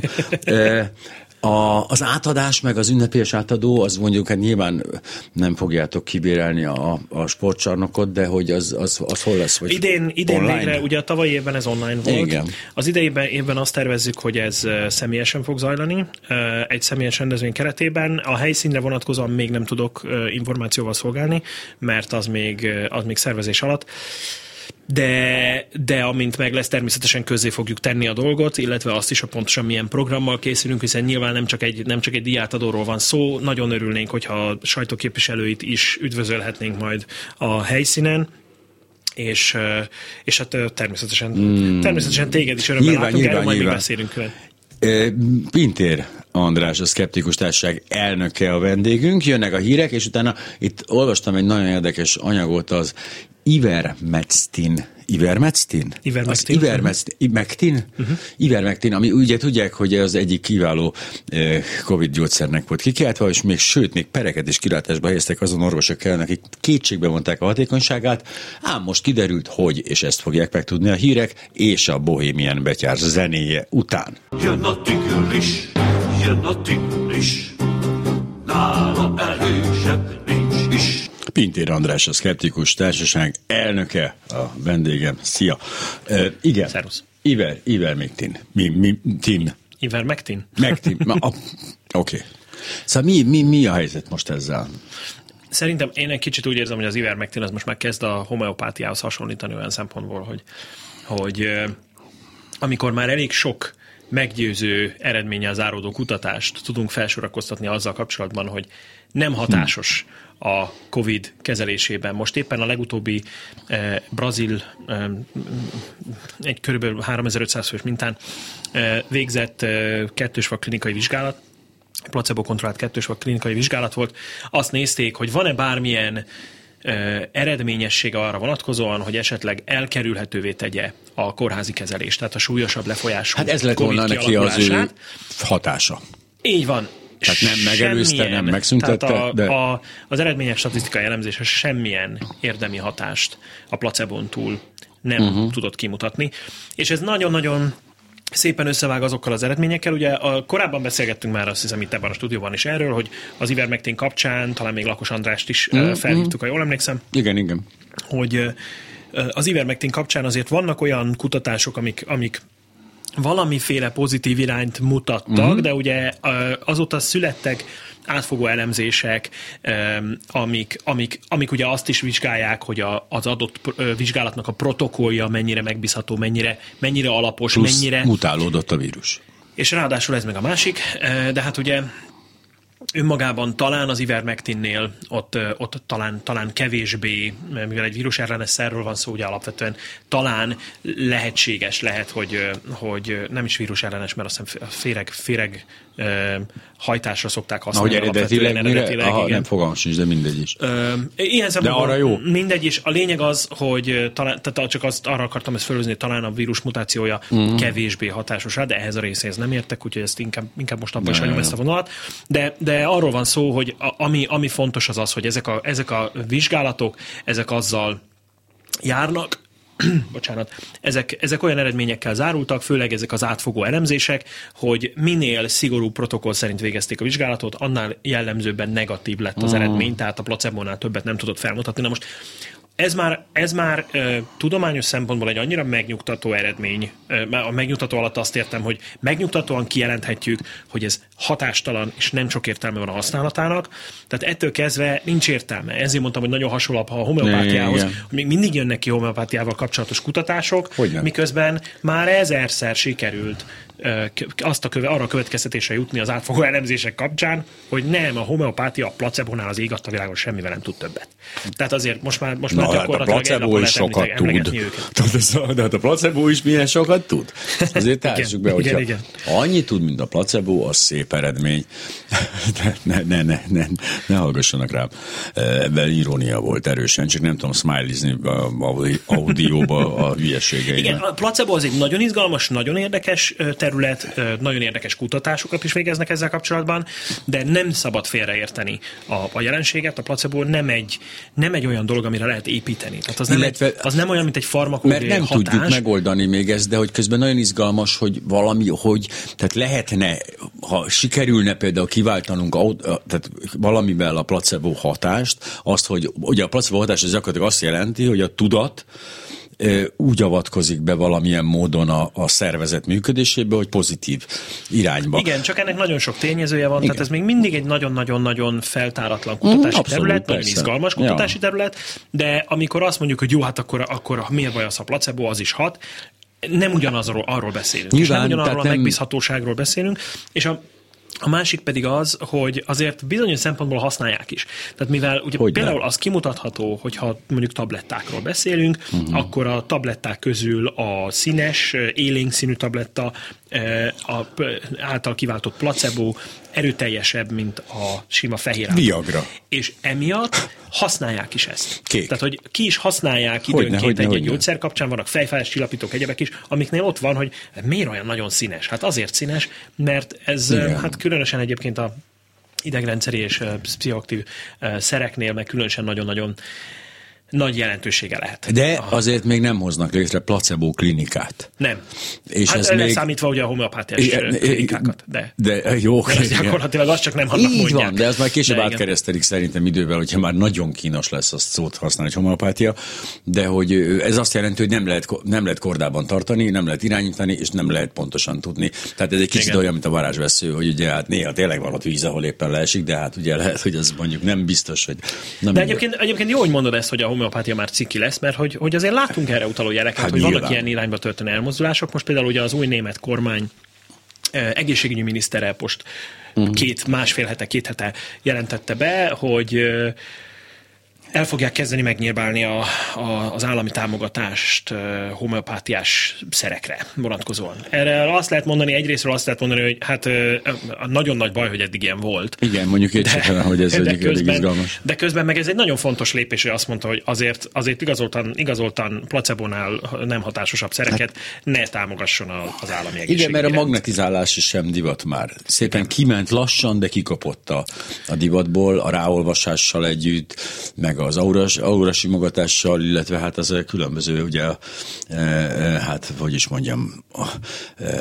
A, az átadás, meg az ünnepélyes átadó, az mondjuk, hát nyilván nem fogjátok kibérelni a, a sportcsarnokot, de hogy az, az, az hol lesz? Vagy idén idén végre, ugye a tavalyi évben ez online volt. Igen. Az idei évben azt tervezzük, hogy ez személyesen fog zajlani, egy személyes rendezvény keretében. A helyszínre vonatkozóan még nem tudok információval szolgálni, mert az még, az még szervezés alatt. De, de amint meg lesz, természetesen közzé fogjuk tenni a dolgot, illetve azt is, hogy pontosan milyen programmal készülünk, hiszen nyilván nem csak egy, nem csak egy díjátadóról van szó, nagyon örülnénk, hogyha a sajtóképviselőit is üdvözölhetnénk majd a helyszínen. És, és hát természetesen, mm. természetesen téged is örömmel nyilván, látunk, nyilván, erről majd nyilván. Még beszélünk vele. Pintér András, a Szkeptikus Társaság elnöke a vendégünk, jönnek a hírek, és utána itt olvastam egy nagyon érdekes anyagot, az Ivermectin. Ivermectin? Ivermectin. Ivermectin. Ivermectin? Uh-huh. Ivermectin, ami ugye tudják, hogy az egyik kiváló Covid-gyógyszernek volt kikiáltva, és még sőt, még pereket is kilátásba helyeztek azon orvosok ellen, akik kétségbe vonták a hatékonyságát, ám most kiderült, hogy, és ezt fogják megtudni a hírek, és a Bohemian Betyár zenéje után. Jön a tükör is, jön a tükör is, nála erősebb nincs is. Pintér András, a Szkeptikus Társaság elnöke, a vendégem. Szia! E, igen. Szervusz. Iver, Ivermectin. Mi, mi, tin. Ivermectin. Mectin. Oké. Okay. Szóval mi, mi, mi a helyzet most ezzel? Szerintem én egy kicsit úgy érzem, hogy az Ivermectin az most már kezd a homeopátiához hasonlítani olyan szempontból, hogy, hogy amikor már elég sok meggyőző eredménnyel záródó kutatást tudunk felsorakoztatni azzal kapcsolatban, hogy nem hatásos a Covid kezelésében. Most éppen a legutóbbi eh, brazil eh, egy körülbelül háromezer-ötszáz fős mintán eh, végzett eh, kettősvak klinikai vizsgálat, placebo-kontrollált kettősvak klinikai vizsgálat volt. Azt nézték, hogy van-e bármilyen eh, eredményessége arra vonatkozóan, hogy esetleg elkerülhetővé tegye a kórházi kezelést, tehát a súlyosabb lefolyású hát ez lett Covid volna neki az ő hatása. Így van. Tehát nem megelőzte, nem megszüntette. A, de... a, az eredmények statisztikai elemzése semmilyen érdemi hatást a placebón túl nem uh-huh. tudott kimutatni. És ez nagyon-nagyon szépen összevág azokkal az eredményekkel. Ugye a, korábban beszélgettünk már, azt hiszem, itt ebben a stúdióban is erről, hogy az Ivermectin kapcsán, talán még Lakos Andrást is uh-huh. felhívtuk, ha jól emlékszem. Igen, igen. Hogy az Ivermectin kapcsán azért vannak olyan kutatások, amik... amik valamiféle pozitív irányt mutattak, mm-hmm. de ugye azóta születtek átfogó elemzések, amik, amik, amik ugye azt is vizsgálják, hogy a, az adott vizsgálatnak a protokollja mennyire megbízható, mennyire, mennyire alapos, plusz mennyire... mutálódott a vírus. És ráadásul ez meg a másik, de hát ugye Önmagában talán az ivermektinnél ott, ott talán, talán kevésbé, mivel egy vírusellenes szerről van szó, ugye alapvetően talán lehetséges lehet, hogy, hogy nem is vírusellenes, mert azt hiszem féreg, féreg hajtásra szokták használni. Na, hogy eredetileg, eredetileg aha, nem fogalmam sincs, de mindegy is. Ö, ilyen de arra jó. Mindegy is. A lényeg az, hogy talán, tehát csak azt arra akartam ezt fölözni, talán a vírus mutációja mm-hmm. kevésbé hatásos rá, de ehhez a részéhez nem értek, úgyhogy ezt inkább, inkább most abban is hagyom ezt a vonalat. De, de arról van szó, hogy a, ami, ami fontos az az, hogy ezek a, ezek a vizsgálatok, ezek azzal járnak, bocsánat, ezek, ezek olyan eredményekkel zárultak, főleg ezek az átfogó elemzések, hogy minél szigorú protokoll szerint végezték a vizsgálatot, annál jellemzőbben negatív lett az eredmény, tehát a placebónál többet nem tudott felmutatni. Na most ez már, ez már ö, tudományos szempontból egy annyira megnyugtató eredmény. Ö, a megnyugtató alatt azt értem, hogy megnyugtatóan kijelenthetjük, hogy ez hatástalan, és nem sok értelme van a használatának. Tehát ettől kezdve nincs értelme. Ezért mondtam, hogy nagyon hasonló a homeopátiához, igen, igen. hogy még mindig jönnek ki homeopátiával kapcsolatos kutatások, hogyan? Miközben már ezerszer sikerült ö, azt a köve, arra a következtetésre jutni az átfogó elemzések kapcsán, hogy nem, a homeopátia a placebónál az ég adta világon semmivel nem tud többet. Tehát azért most már, most már hát a placebo is sokat tud. De hát a placebo is milyen sokat tud? Azért tártsuk be, hogyha igen, igen. annyi tud, mint a placebo, az szép eredmény. ne, ne, ne, ne, ne hallgassanak rám. Ebben irónia volt erősen, csak nem tudom smiley-zni audióba a hülyeségeimet. Igen, a placebo az egy nagyon izgalmas, nagyon érdekes terület, nagyon érdekes kutatásokat is végeznek ezzel kapcsolatban, de nem szabad félreérteni a, a jelenséget. A placebo nem egy, nem egy olyan dolog, amire lehet építeni. Tehát az, illetve, nem, az nem olyan, mint egy farmakogén hatás. Mert nem hatás. Tudjuk megoldani még ezt, de hogy közben nagyon izgalmas, hogy valami, hogy tehát lehetne, ha sikerülne például kiváltanunk tehát valamivel a placebo hatást, azt, hogy ugye a placebo hatás az gyakorlatilag azt jelenti, hogy a tudat úgy avatkozik be valamilyen módon a, a szervezet működésébe, hogy pozitív irányba. Igen, csak ennek nagyon sok tényezője van, igen. tehát ez még mindig egy nagyon-nagyon-nagyon feltáratlan kutatási mm, terület, nagyon izgalmas kutatási ja. terület, de amikor azt mondjuk, hogy jó, hát akkor, akkor miért baj az a placebo, az is hat, nem ugyanazról arról beszélünk. Nyilván, és nem ugyanarról a nem... megbízhatóságról beszélünk, és a A másik pedig az, hogy azért bizonyos szempontból használják is. Tehát mivel ugye hogy például nem. az kimutatható, hogyha mondjuk tablettákról beszélünk, uh-huh. akkor a tabletták közül a színes, élénk színű tabletta a által kiváltott placebo erőteljesebb, mint a sima fehér állat. Viagra. És emiatt használják is ezt. Kék. Tehát, hogy ki is használják időnként egy-egy gyógyszer kapcsán, vannak fejfájás csillapítók, egyebek is, amiknél ott van, hogy miért olyan nagyon színes? Hát azért színes, mert ez igen. hát különösen egyébként a idegrendszeri és pszichoaktív szereknél meg különösen nagyon-nagyon nagy jelentősége lehet. De Aha. azért még nem hoznak létre placebo klinikát. Nem. És hát ez még... számítva ugye a homeopátiás klinikákat. De, de jó. De ez gyakorlatilag azt csak nem annak mondják. Így van, de ez majd később de átkeresztelik igen. szerintem idővel, hogyha már nagyon kínos lesz azt szót használni, hogy homeopátia, de hogy ez azt jelenti, hogy nem lehet, nem lehet kordában tartani, nem lehet irányítani, és nem lehet pontosan tudni. Tehát ez egy kicsit igen. olyan, mint a varázsvesző, hogy ugye hát néha tényleg van ott víz, ahol éppen leesik, de hát ugye lehet, hogy ez mondjuk nem biztos, hogy nem. De egyébként, egyébként jó, hogy mondod ezt, hogy a homeopátia már ciki lesz, mert hogy, hogy azért látunk erre utaló jeleket, hát hogy nyilván. Vannak ilyen irányba történő elmozdulások. Most például ugye az új német kormány egészségügyi minisztere most uh-huh. két, másfél hete, két hete jelentette be, hogy el fogják kezdeni megnyírbálni a, a, az állami támogatást homeopátiás szerekre vonatkozóan. Erre azt lehet mondani, egyrésztről azt lehet mondani, hogy hát nagyon nagy baj, hogy eddig ilyen volt. Igen, mondjuk értsétlen, hogy ez egyik elég izgalmas. De közben meg ez egy nagyon fontos lépés, hogy azt mondta, hogy azért, azért igazoltan, igazoltan placebonál nem hatásosabb szereket hát, ne támogasson az állami egészségügyi. Igen, mert a magnetizálás is sem divat már. Szépen nem. kiment lassan, de kikapott a, a divatból, a ráolvasással együtt, meg az auras, aurasimogatással, illetve hát az különböző, ugye, e, e, hát, hogy is mondjam, e,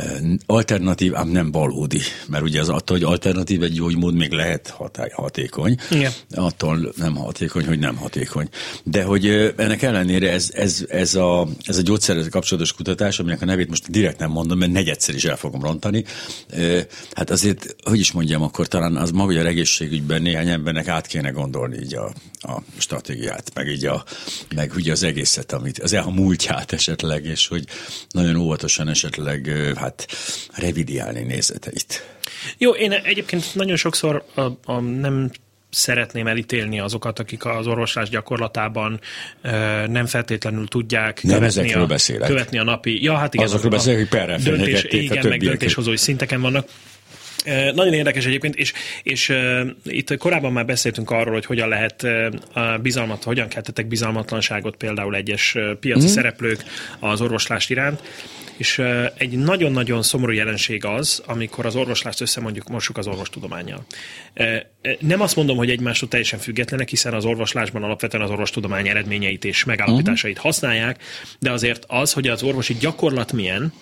alternatív, ám nem valódi, mert ugye az attól, hogy alternatív egy gyógymód még lehet hatály, hatékony, yeah. attól nem hatékony, hogy nem hatékony. De hogy ennek ellenére ez, ez, ez a, ez a gyógyszerhez kapcsolatos kutatás, aminek a nevét most direkt nem mondom, mert negyedszer is el fogom rontani, e, hát azért, hogy is mondjam, akkor talán az maga, hogy a egészségügyben néhány embernek át kéne gondolni így a, a stratégiát, meg így a, meg ugye az egészet, amit, az a múltját esetleg, és hogy nagyon óvatosan esetleg hát revidiálni nézeteit. Jó, én egyébként nagyon sokszor a, a nem szeretném elítélni azokat, akik az orvoslás gyakorlatában ö, nem feltétlenül tudják követni a, követni a napi... Ja, hát igen, azokról beszélek, hogy perre fenyegették a többieket. Igen, meg döntéshozói szinteken vannak. Nagyon érdekes egyébként, és, és uh, itt korábban már beszéltünk arról, hogy hogyan lehet uh, bizalmat, hogyan keltettek bizalmatlanságot például egyes uh, piaci mm. szereplők az orvoslást iránt, és uh, egy nagyon-nagyon szomorú jelenség az, amikor az orvoslást összemondjuk, mossuk az orvostudománnyal. Uh, nem azt mondom, hogy egymástól teljesen függetlenek, hiszen az orvoslásban alapvetően az orvostudomány eredményeit és megállapításait mm. használják, de azért az, hogy az orvosi gyakorlat milyen,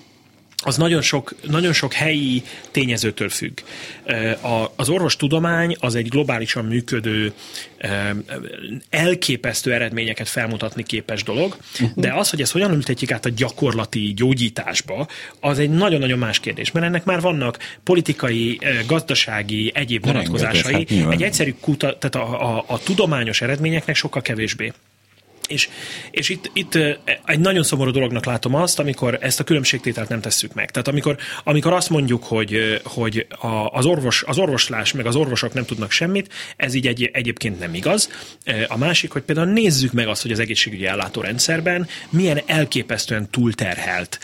az nagyon sok, nagyon sok helyi tényezőtől függ. Az orvostudomány az egy globálisan működő, elképesztő eredményeket felmutatni képes dolog, de az, hogy ezt hogyan ültetjük át a gyakorlati gyógyításba, az egy nagyon-nagyon más kérdés, mert ennek már vannak politikai, gazdasági, egyéb vonatkozásai. Egy egyszerű kuta, tehát a, a, a tudományos eredményeknek sokkal kevésbé. És, és itt, itt egy nagyon szomorú dolognak látom azt, amikor ezt a különbségtételt nem tesszük meg. Tehát amikor, amikor azt mondjuk, hogy, hogy az, orvos, az orvoslás meg az orvosok nem tudnak semmit, ez így egy, egyébként nem igaz. A másik, hogy például nézzük meg azt, hogy az egészségügyi ellátórendszerben milyen elképesztően túlterhelt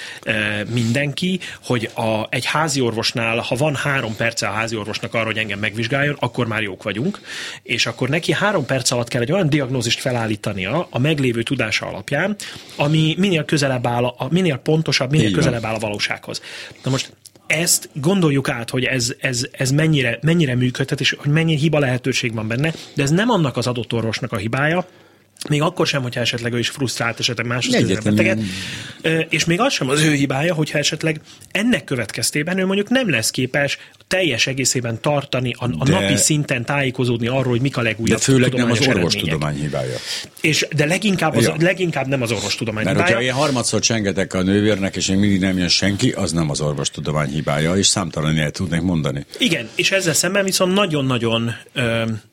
mindenki, hogy a, egy házi orvosnál, ha van három perce a házi orvosnak arra, hogy engem megvizsgáljon, akkor már jók vagyunk, és akkor neki három perc alatt kell egy olyan diagnózist felállítania, a meg meglévő tudása alapján, ami minél közelebb áll, a, minél pontosabb, minél igen. közelebb áll a valósághoz. Na most ezt gondoljuk át, hogy ez, ez, ez mennyire, mennyire működhet, és hogy mennyi hiba lehetőség van benne, de ez nem annak az adott orvosnak a hibája, még akkor sem, hogyha esetleg ő is frusztrált, esetleg máshoz közel beteget, és még az sem az ő hibája, hogyha esetleg ennek következtében ő mondjuk nem lesz képes teljes egészében tartani, a, a de, napi szinten tájékozódni arról, hogy mik a legújabb tudományos eredmények. De főleg nem az orvostudomány hibája. És, de leginkább, az, ja. leginkább nem az orvostudomány Mert hibája. Mert hogyha ilyen harmadszor csengetek a nővérnek, és még mindig nem jön senki, az nem az orvostudomány hibája, és számtalan el tudnék mondani. Igen, és ezzel szemben viszont nagyon-nagyon... Ö-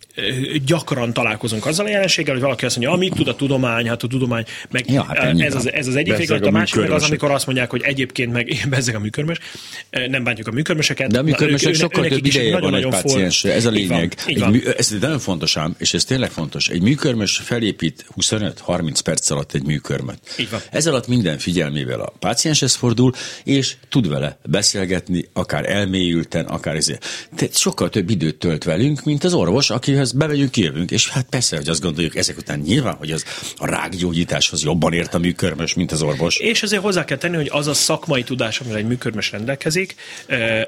gyakran találkozunk azzal a jelenséggel, hogy valaki azt mondja, amit tud a tudomány, hát a tudomány, meg ja, hát ez, az, ez az egyik véglet, a másik meg az, amikor azt mondják, hogy egyébként meg bezzeg a műkörmös, nem bántjuk a műkörmöseket. De a műkörmösek na, ők, sokkal több ideje van egy paciensre, ez a lényeg. Így van, így van. Egy, ez nagyon fontos ám, és ez tényleg fontos. Egy műkörmös felépít huszonöt-harminc perc alatt egy műkörmöt. Ez alatt minden figyelmével a pácienshez fordul, és tud vele beszélgetni, akár elmélyülten, akár ezért. Tehát sokkal több időt tölt velünk, mint az orvos, aki ezt bevegyünk, kijövünk, és hát persze, hogy azt gondoljuk ezek után nyilván, hogy az a rákgyógyításhoz jobban ért a műkörmös, mint az orvos. És ezért hozzá kell tenni, hogy az a szakmai tudás, amivel egy műkörmös rendelkezik,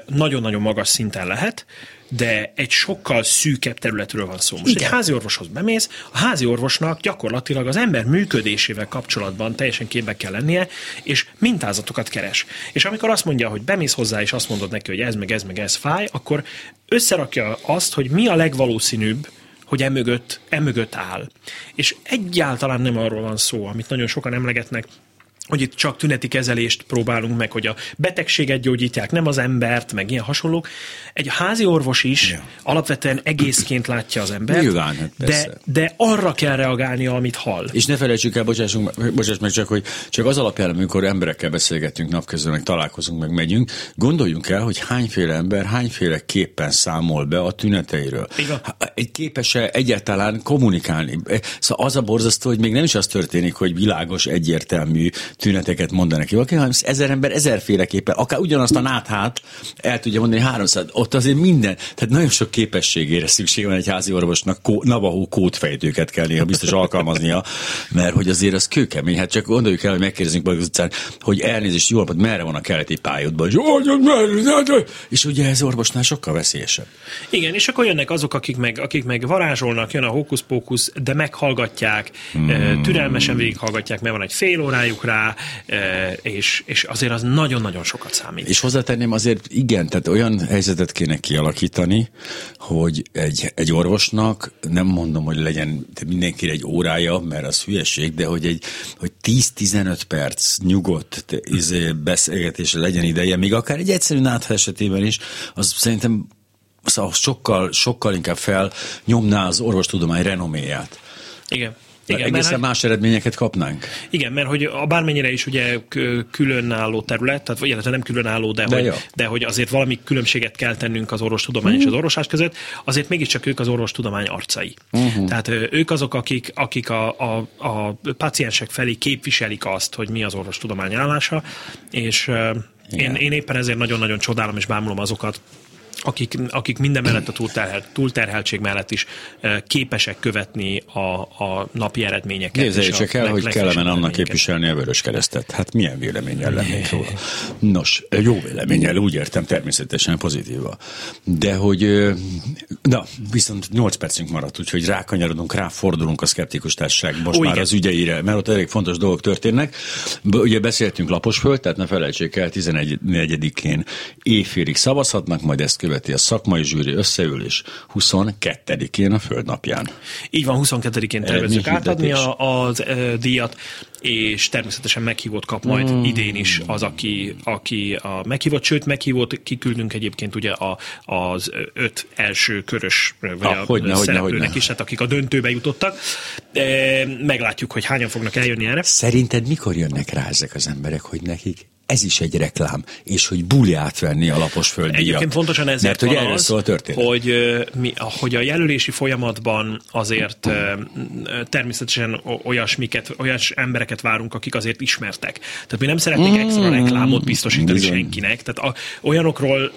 nagyon-nagyon magas szinten lehet, de egy sokkal szűkebb területről van szó. Most igen. Egy házi orvoshoz bemész, a házi orvosnak gyakorlatilag az ember működésével kapcsolatban teljesen képbe kell lennie, és mintázatokat keres. És amikor azt mondja, hogy bemész hozzá, és azt mondod neki, hogy ez meg ez meg ez fáj, akkor összerakja azt, hogy mi a legvalószínűbb, hogy emögött, emögött áll. És egyáltalán nem arról van szó, amit nagyon sokan emlegetnek, hogy itt csak tüneti kezelést próbálunk meg, hogy a betegséget gyógyítják, nem az embert, meg ilyen hasonlók. Egy házi orvos is ja. alapvetően egészként látja az embert, nyilván, hát de, de arra kell reagálnia, amit hall. És ne felejtsük el, bocsáss meg csak, hogy csak az alapján, amikor emberekkel beszélgetünk napközben, meg találkozunk, meg megyünk, gondoljunk el, hogy hányféle ember, hányféle képpen számol be a tüneteiről. Egy képes-e egyáltalán kommunikálni? Szóval az a borzasztó, hogy még nem is az történik, hogy világos, egyértelmű tüneteket mondanak ki, hanem ezer ember ezerféleképpen, akár ugyanazt a náthát el tudja mondani háromszáz, ott azért minden, tehát nagyon sok képességére szükség van egy házi orvosnak, kó, navahó kódfejtőket kell néha biztos alkalmaznia, mert hogy azért az kőkemény, hát csak gondoljuk el, hogy megkérdezünk meg az utcán, hogy elnézést, jól napot, merre van a keleti pályodban, és, és ugye ez orvosnál sokkal veszélyesebb. Igen, és akkor jönnek azok, akik meg, akik meg varázsolnak, jön a hókusz-pókusz, de meghallgatják, hmm. türelmesen végighallgatják, mert van egy fél órájuk rá, És, és azért az nagyon-nagyon sokat számít. És hozzátenném azért, igen, tehát olyan helyzetet kéne kialakítani, hogy egy, egy orvosnak, nem mondom, hogy legyen mindenkire egy órája, mert az hülyeség, de hogy egy hogy tíz-tizenöt perc nyugodt beszélgetésre legyen ideje, még akár egy egyszerű nátha esetében is, az szerintem szóval sokkal, sokkal inkább felnyomná az orvostudomány renoméját. Igen. Igen, egészen mert, más eredményeket kapnánk. Igen, mert hogy bármennyire is ugye különálló terület, tehát illetve nem különálló, de, de, hogy, de hogy azért valami különbséget kell tennünk az orvostudomány uh-huh. és az orvoslás között, azért mégiscsak ők az orvostudomány arcai. Uh-huh. Tehát ők azok, akik, akik a, a, a páciensek felé képviselik azt, hogy mi az orvostudomány állása, és én, én éppen ezért nagyon-nagyon csodálom és bámulom azokat, akik, akik minden mellett a túlterhel, túlterheltség mellett is képesek követni a, a napi eredményeket. Nézzél csak el, hogy kellene annak képviselni a Vörös Keresztet. Hát milyen véleményel lennék róla? Nos, jó véleményel, úgy értem, természetesen pozitíva. De hogy, na, viszont nyolc percünk maradt, úgyhogy rákanyarodunk, ráfordulunk a szkeptikus társaság most Ó, már igen. az ügyeire, mert ott elég fontos dolgok történnek. Ugye beszéltünk Laposföld, tehát ne felejtsék el, tizenegyedikén éjfélig szavazhatnak, majd ezt követi a szakmai zsűri összeülés huszonkettedikén a Földnapján. Így van, huszonkettedikén tervezzük átadni az e, díjat, és természetesen meghívót kap majd mm. idén is az, aki, aki a meghívott, sőt meghívót kiküldünk egyébként ugye a, az öt első körös vagy ah, a hogyne, szereplőnek hogyne, hogyne. is, tehát akik a döntőbe jutottak. E, meglátjuk, hogy hányan fognak eljönni erre. Szerinted mikor jönnek rá ezek az emberek, hogy nekik ez is egy reklám, és hogy buli átvenni a Laposföld díjat. Egyébként fontosan ezért mert, van az, hogy, mi, hogy a jelölési folyamatban azért természetesen olyasmiket, olyas embereket várunk, akik azért ismertek. Tehát mi nem szeretnénk extra reklámot biztosítani Bizony. senkinek. Tehát a, olyanokról,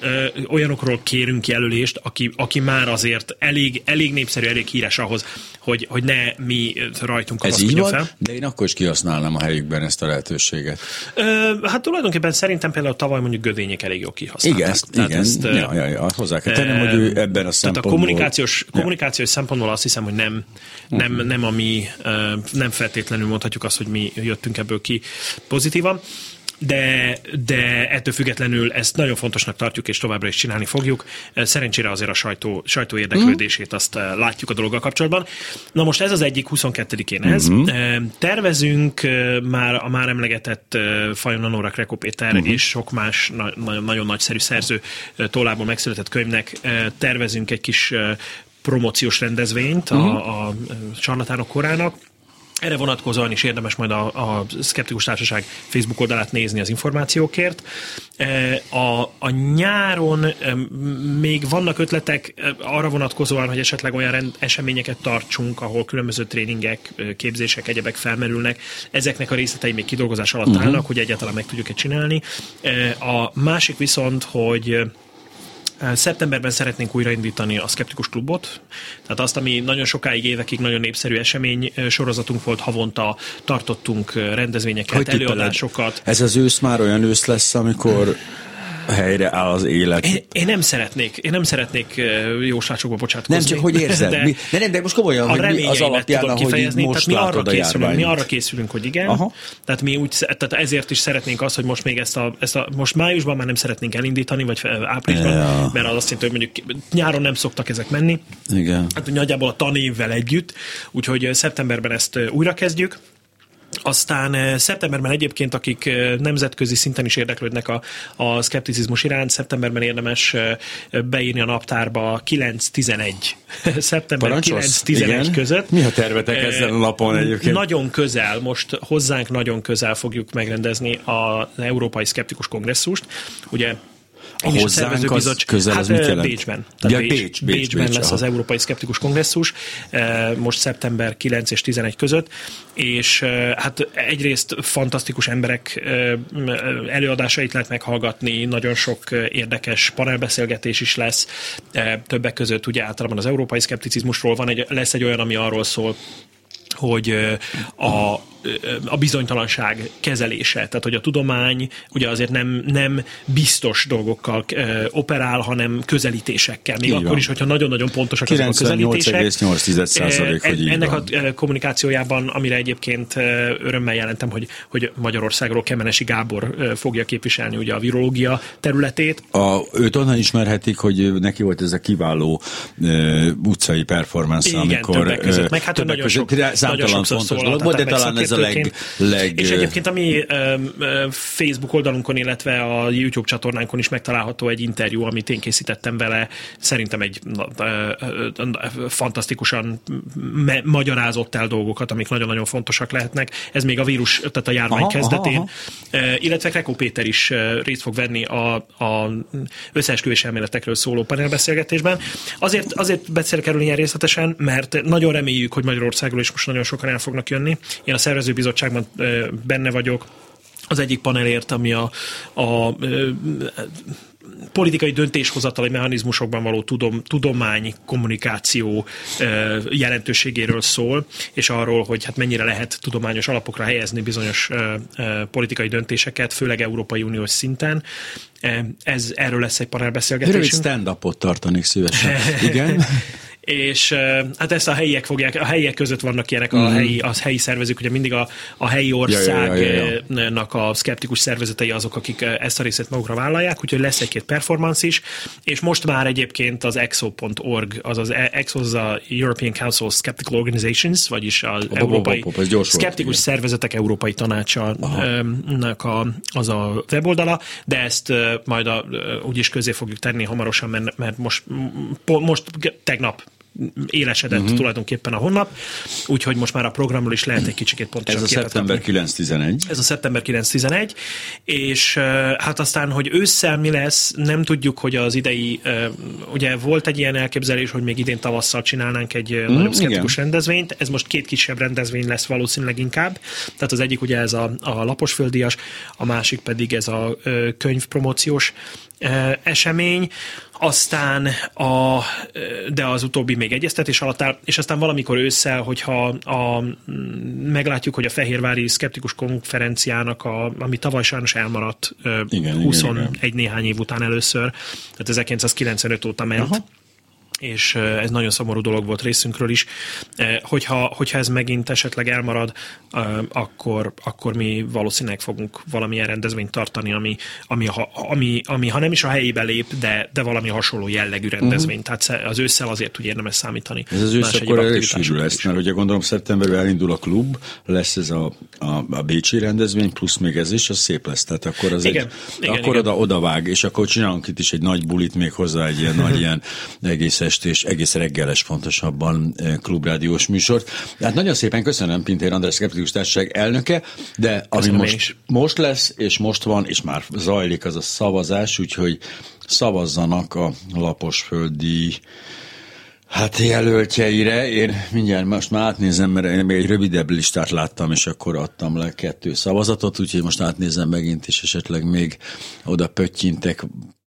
olyanokról kérünk jelölést, aki, aki már azért elég, elég népszerű, elég híres ahhoz, hogy, hogy ne mi rajtunk kapaszkodjon fel. De én akkor is kihasználnám a helyükben ezt a lehetőséget. Ö, hát tulajdonképpen szerintem például tavaly mondjuk Gödények elég jó kihasználták. Igen, ezt, igen. Ezt, ja, ja, ja, hozzá kell tennem, hogy ő ebben a szempontból... A kommunikációs, kommunikációs ja. szempontból azt hiszem, hogy nem, nem, uh-huh. nem, ami, nem feltétlenül mondhatjuk azt, hogy mi jöttünk ebből ki pozitívan, de, de ettől függetlenül ezt nagyon fontosnak tartjuk, és továbbra is csinálni fogjuk. Szerencsére azért a sajtó, sajtó érdeklődését azt látjuk a dologgal kapcsolatban. Na most ez az egyik, huszonkettedikén ez. Uh-huh. Tervezünk már a már emlegetett Fajon Nóra Krekó Péter uh-huh. és sok más na, na, nagyon nagyszerű szerző tollából megszületett könyvnek tervezünk egy kis promóciós rendezvényt uh-huh. a, a Sarlatánok korának. Erre vonatkozóan is érdemes majd a, a Szkeptikus Társaság Facebook oldalát nézni az információkért. A, a nyáron még vannak ötletek arra vonatkozóan, hogy esetleg olyan rend, eseményeket tartsunk, ahol különböző tréningek, képzések, egyebek felmerülnek. Ezeknek a részletei még kidolgozás alatt állnak, uh-huh. hogy egyáltalán meg tudjuk-e csinálni. A másik viszont, hogy... szeptemberben szeretnénk újraindítani a Szkeptikus Klubot, tehát azt, ami nagyon sokáig, évekig nagyon népszerű esemény sorozatunk volt, havonta tartottunk rendezvényeket, hogy előadásokat. Tippeled? Ez az ősz már olyan ősz lesz, amikor helyre áll az élet. Én, én nem szeretnék, én nem szeretnék jóslácsokba bocsátkozni. Nem csak, hogy érzed. De, mi, de nem, de most komolyan, hogy mi az alapján, ahogy itt most mi arra készülünk, mi arra készülünk, hogy igen. Aha. Tehát mi úgy, tehát ezért is szeretnénk azt, hogy most még ezt a, ezt a most májusban már nem szeretnénk elindítani, vagy áprilisban, ja. mert az azt jelenti, hogy mondjuk nyáron nem szoktak ezek menni. Igen. Hát nagyjából a tanévvel együtt, úgyhogy szeptemberben ezt újra kezdjük. Aztán szeptemberben egyébként, akik nemzetközi szinten is érdeklődnek a, a szkepticizmus iránt, szeptemberben érdemes beírni a naptárba kilenc tizenegy szeptember Parancsolsz? kilenc tizenegy között. Mi a tervetek ezen a napon egyébként? Nagyon közel, most hozzánk nagyon közel fogjuk megrendezni az Európai Szkeptikus Kongresszust. Ugye a hozzánk az közel, hát, az mit jelent? Bécsben. Ja, Bécs, Bécs, Bécs, Bécsben Bécs, lesz aha. az Európai Szkeptikus Kongresszus, most szeptember kilenc és tizenegy között, és hát egyrészt fantasztikus emberek előadásait lehet meghallgatni, nagyon sok érdekes panelbeszélgetés is lesz, többek között ugye általában az európai szkepticizmusról van, egy, lesz egy olyan, ami arról szól, hogy a, a bizonytalanság kezelése, tehát hogy a tudomány ugye azért nem, nem biztos dolgokkal operál, hanem közelítésekkel, még így akkor van. Is, hogyha nagyon-nagyon pontosak ezek a közelítések. kilencvennyolc egész nyolc százalék hogy így ennek van. A kommunikációjában, amire egyébként örömmel jelentem, hogy, hogy Magyarországról Kemenesi Gábor fogja képviselni ugye a virológia területét. A, őt onnan ismerhetik, hogy neki volt ez a kiváló uh, utcai performance, igen, amikor többek között, meg hát többek nagyon között, sok számtalan fontos dolog volt, de talán ez a leg, leg... És egyébként a mi Facebook oldalunkon, illetve a YouTube csatornánkon is megtalálható egy interjú, amit én készítettem vele. Szerintem egy fantasztikusan me- magyarázott el dolgokat, amik nagyon-nagyon fontosak lehetnek. Ez még a vírus, tehát a járvány aha, kezdetén. Aha, aha. Illetve Krekó Péter is részt fog venni az összeesküvés elméletekről szóló panelbeszélgetésben. Azért, azért beszélek erről ilyen részletesen, mert nagyon reméljük, hogy Magyarországról is most nagyon sokan el fognak jönni. Én a szervezőbizottságban benne vagyok. Az egyik panelért, ami a, a, a politikai döntéshozatali mechanizmusokban való tudom, tudomány, kommunikáció jelentőségéről szól, és arról, hogy hát mennyire lehet tudományos alapokra helyezni bizonyos politikai döntéseket, főleg Európai Uniós szinten. Ez, erről lesz egy panelbeszélgetésünk. Rövid stand-upot tartanék szívesen. Igen. És hát ezt a helyiek fogják, a helyiek között vannak ilyenek, a mm. helyi, az helyi szervezők, ugye mindig a, a helyi országnak ja, ja, ja, ja, ja. a szkeptikus szervezetei azok, akik ezt a részét magukra vállalják, úgyhogy lesz egy-két performance is, és most már egyébként az exo dot org, azaz exo az a European Council of Skeptical Organizations, vagyis az a európai pop, pop, pop, szkeptikus volt, szervezetek európai tanácsának a, az a weboldala, de ezt majd a, úgyis közé fogjuk tenni hamarosan, mert, mert most, most tegnap élesedett uh-huh. tulajdonképpen a honlap, úgyhogy most már a programról is lehet egy kicsikét pontosan képet kapni. Ez a szeptember kilenc tizenegy, és hát aztán, hogy ősszel mi lesz, nem tudjuk, hogy az idei, ugye volt egy ilyen elképzelés, hogy még idén tavasszal csinálnánk egy mm, nagyon szkeptikus rendezvényt, ez most két kisebb rendezvény lesz valószínűleg inkább, tehát az egyik ugye ez a, a laposföldias, a másik pedig ez a könyvpromóciós esemény, aztán a, de az utóbbi még egyeztetés alatt áll, és aztán valamikor ősszel, hogyha a, meglátjuk, hogy a fehérvári szkeptikus konferenciának, a, ami tavaly sajnos elmaradt igen, huszonegy igen, néhány év után először, tehát ezerkilencszázkilencvenöt óta ment, aha. és ez nagyon szomorú dolog volt részünkről is, hogyha, hogyha ez megint esetleg elmarad, akkor, akkor mi valószínűleg fogunk valamilyen rendezvényt tartani, ami, ami, ami, ami ha nem is a helyébe lép, de, de valami hasonló jellegű rendezvény. Uh-huh. Tehát az ősszel azért úgy érdemes számítani. Ez az ősz akkor erősségű lesz, mert ugye gondolom szeptemberben elindul a klub, lesz ez a, a, a bécsi rendezvény, plusz még ez is, az szép lesz. Tehát akkor az igen, egy, igen, akkor oda, odavág, és akkor csinálunk itt is egy nagy bulit még hozzá, egy ilyen nagy ilyen egész és egész reggeles fontosabban klubrádiós műsort. Hát nagyon szépen köszönöm Pintér András Szkeptikus Társaság elnöke, de ami most, most lesz, és most van, és már zajlik az a szavazás, úgyhogy szavazzanak a laposföldi hát jelöltjeire. Én mindjárt most már átnézem, mert én még egy rövidebb listát láttam, és akkor adtam le kettő szavazatot, úgyhogy most átnézem megint, és esetleg még oda pöttyintek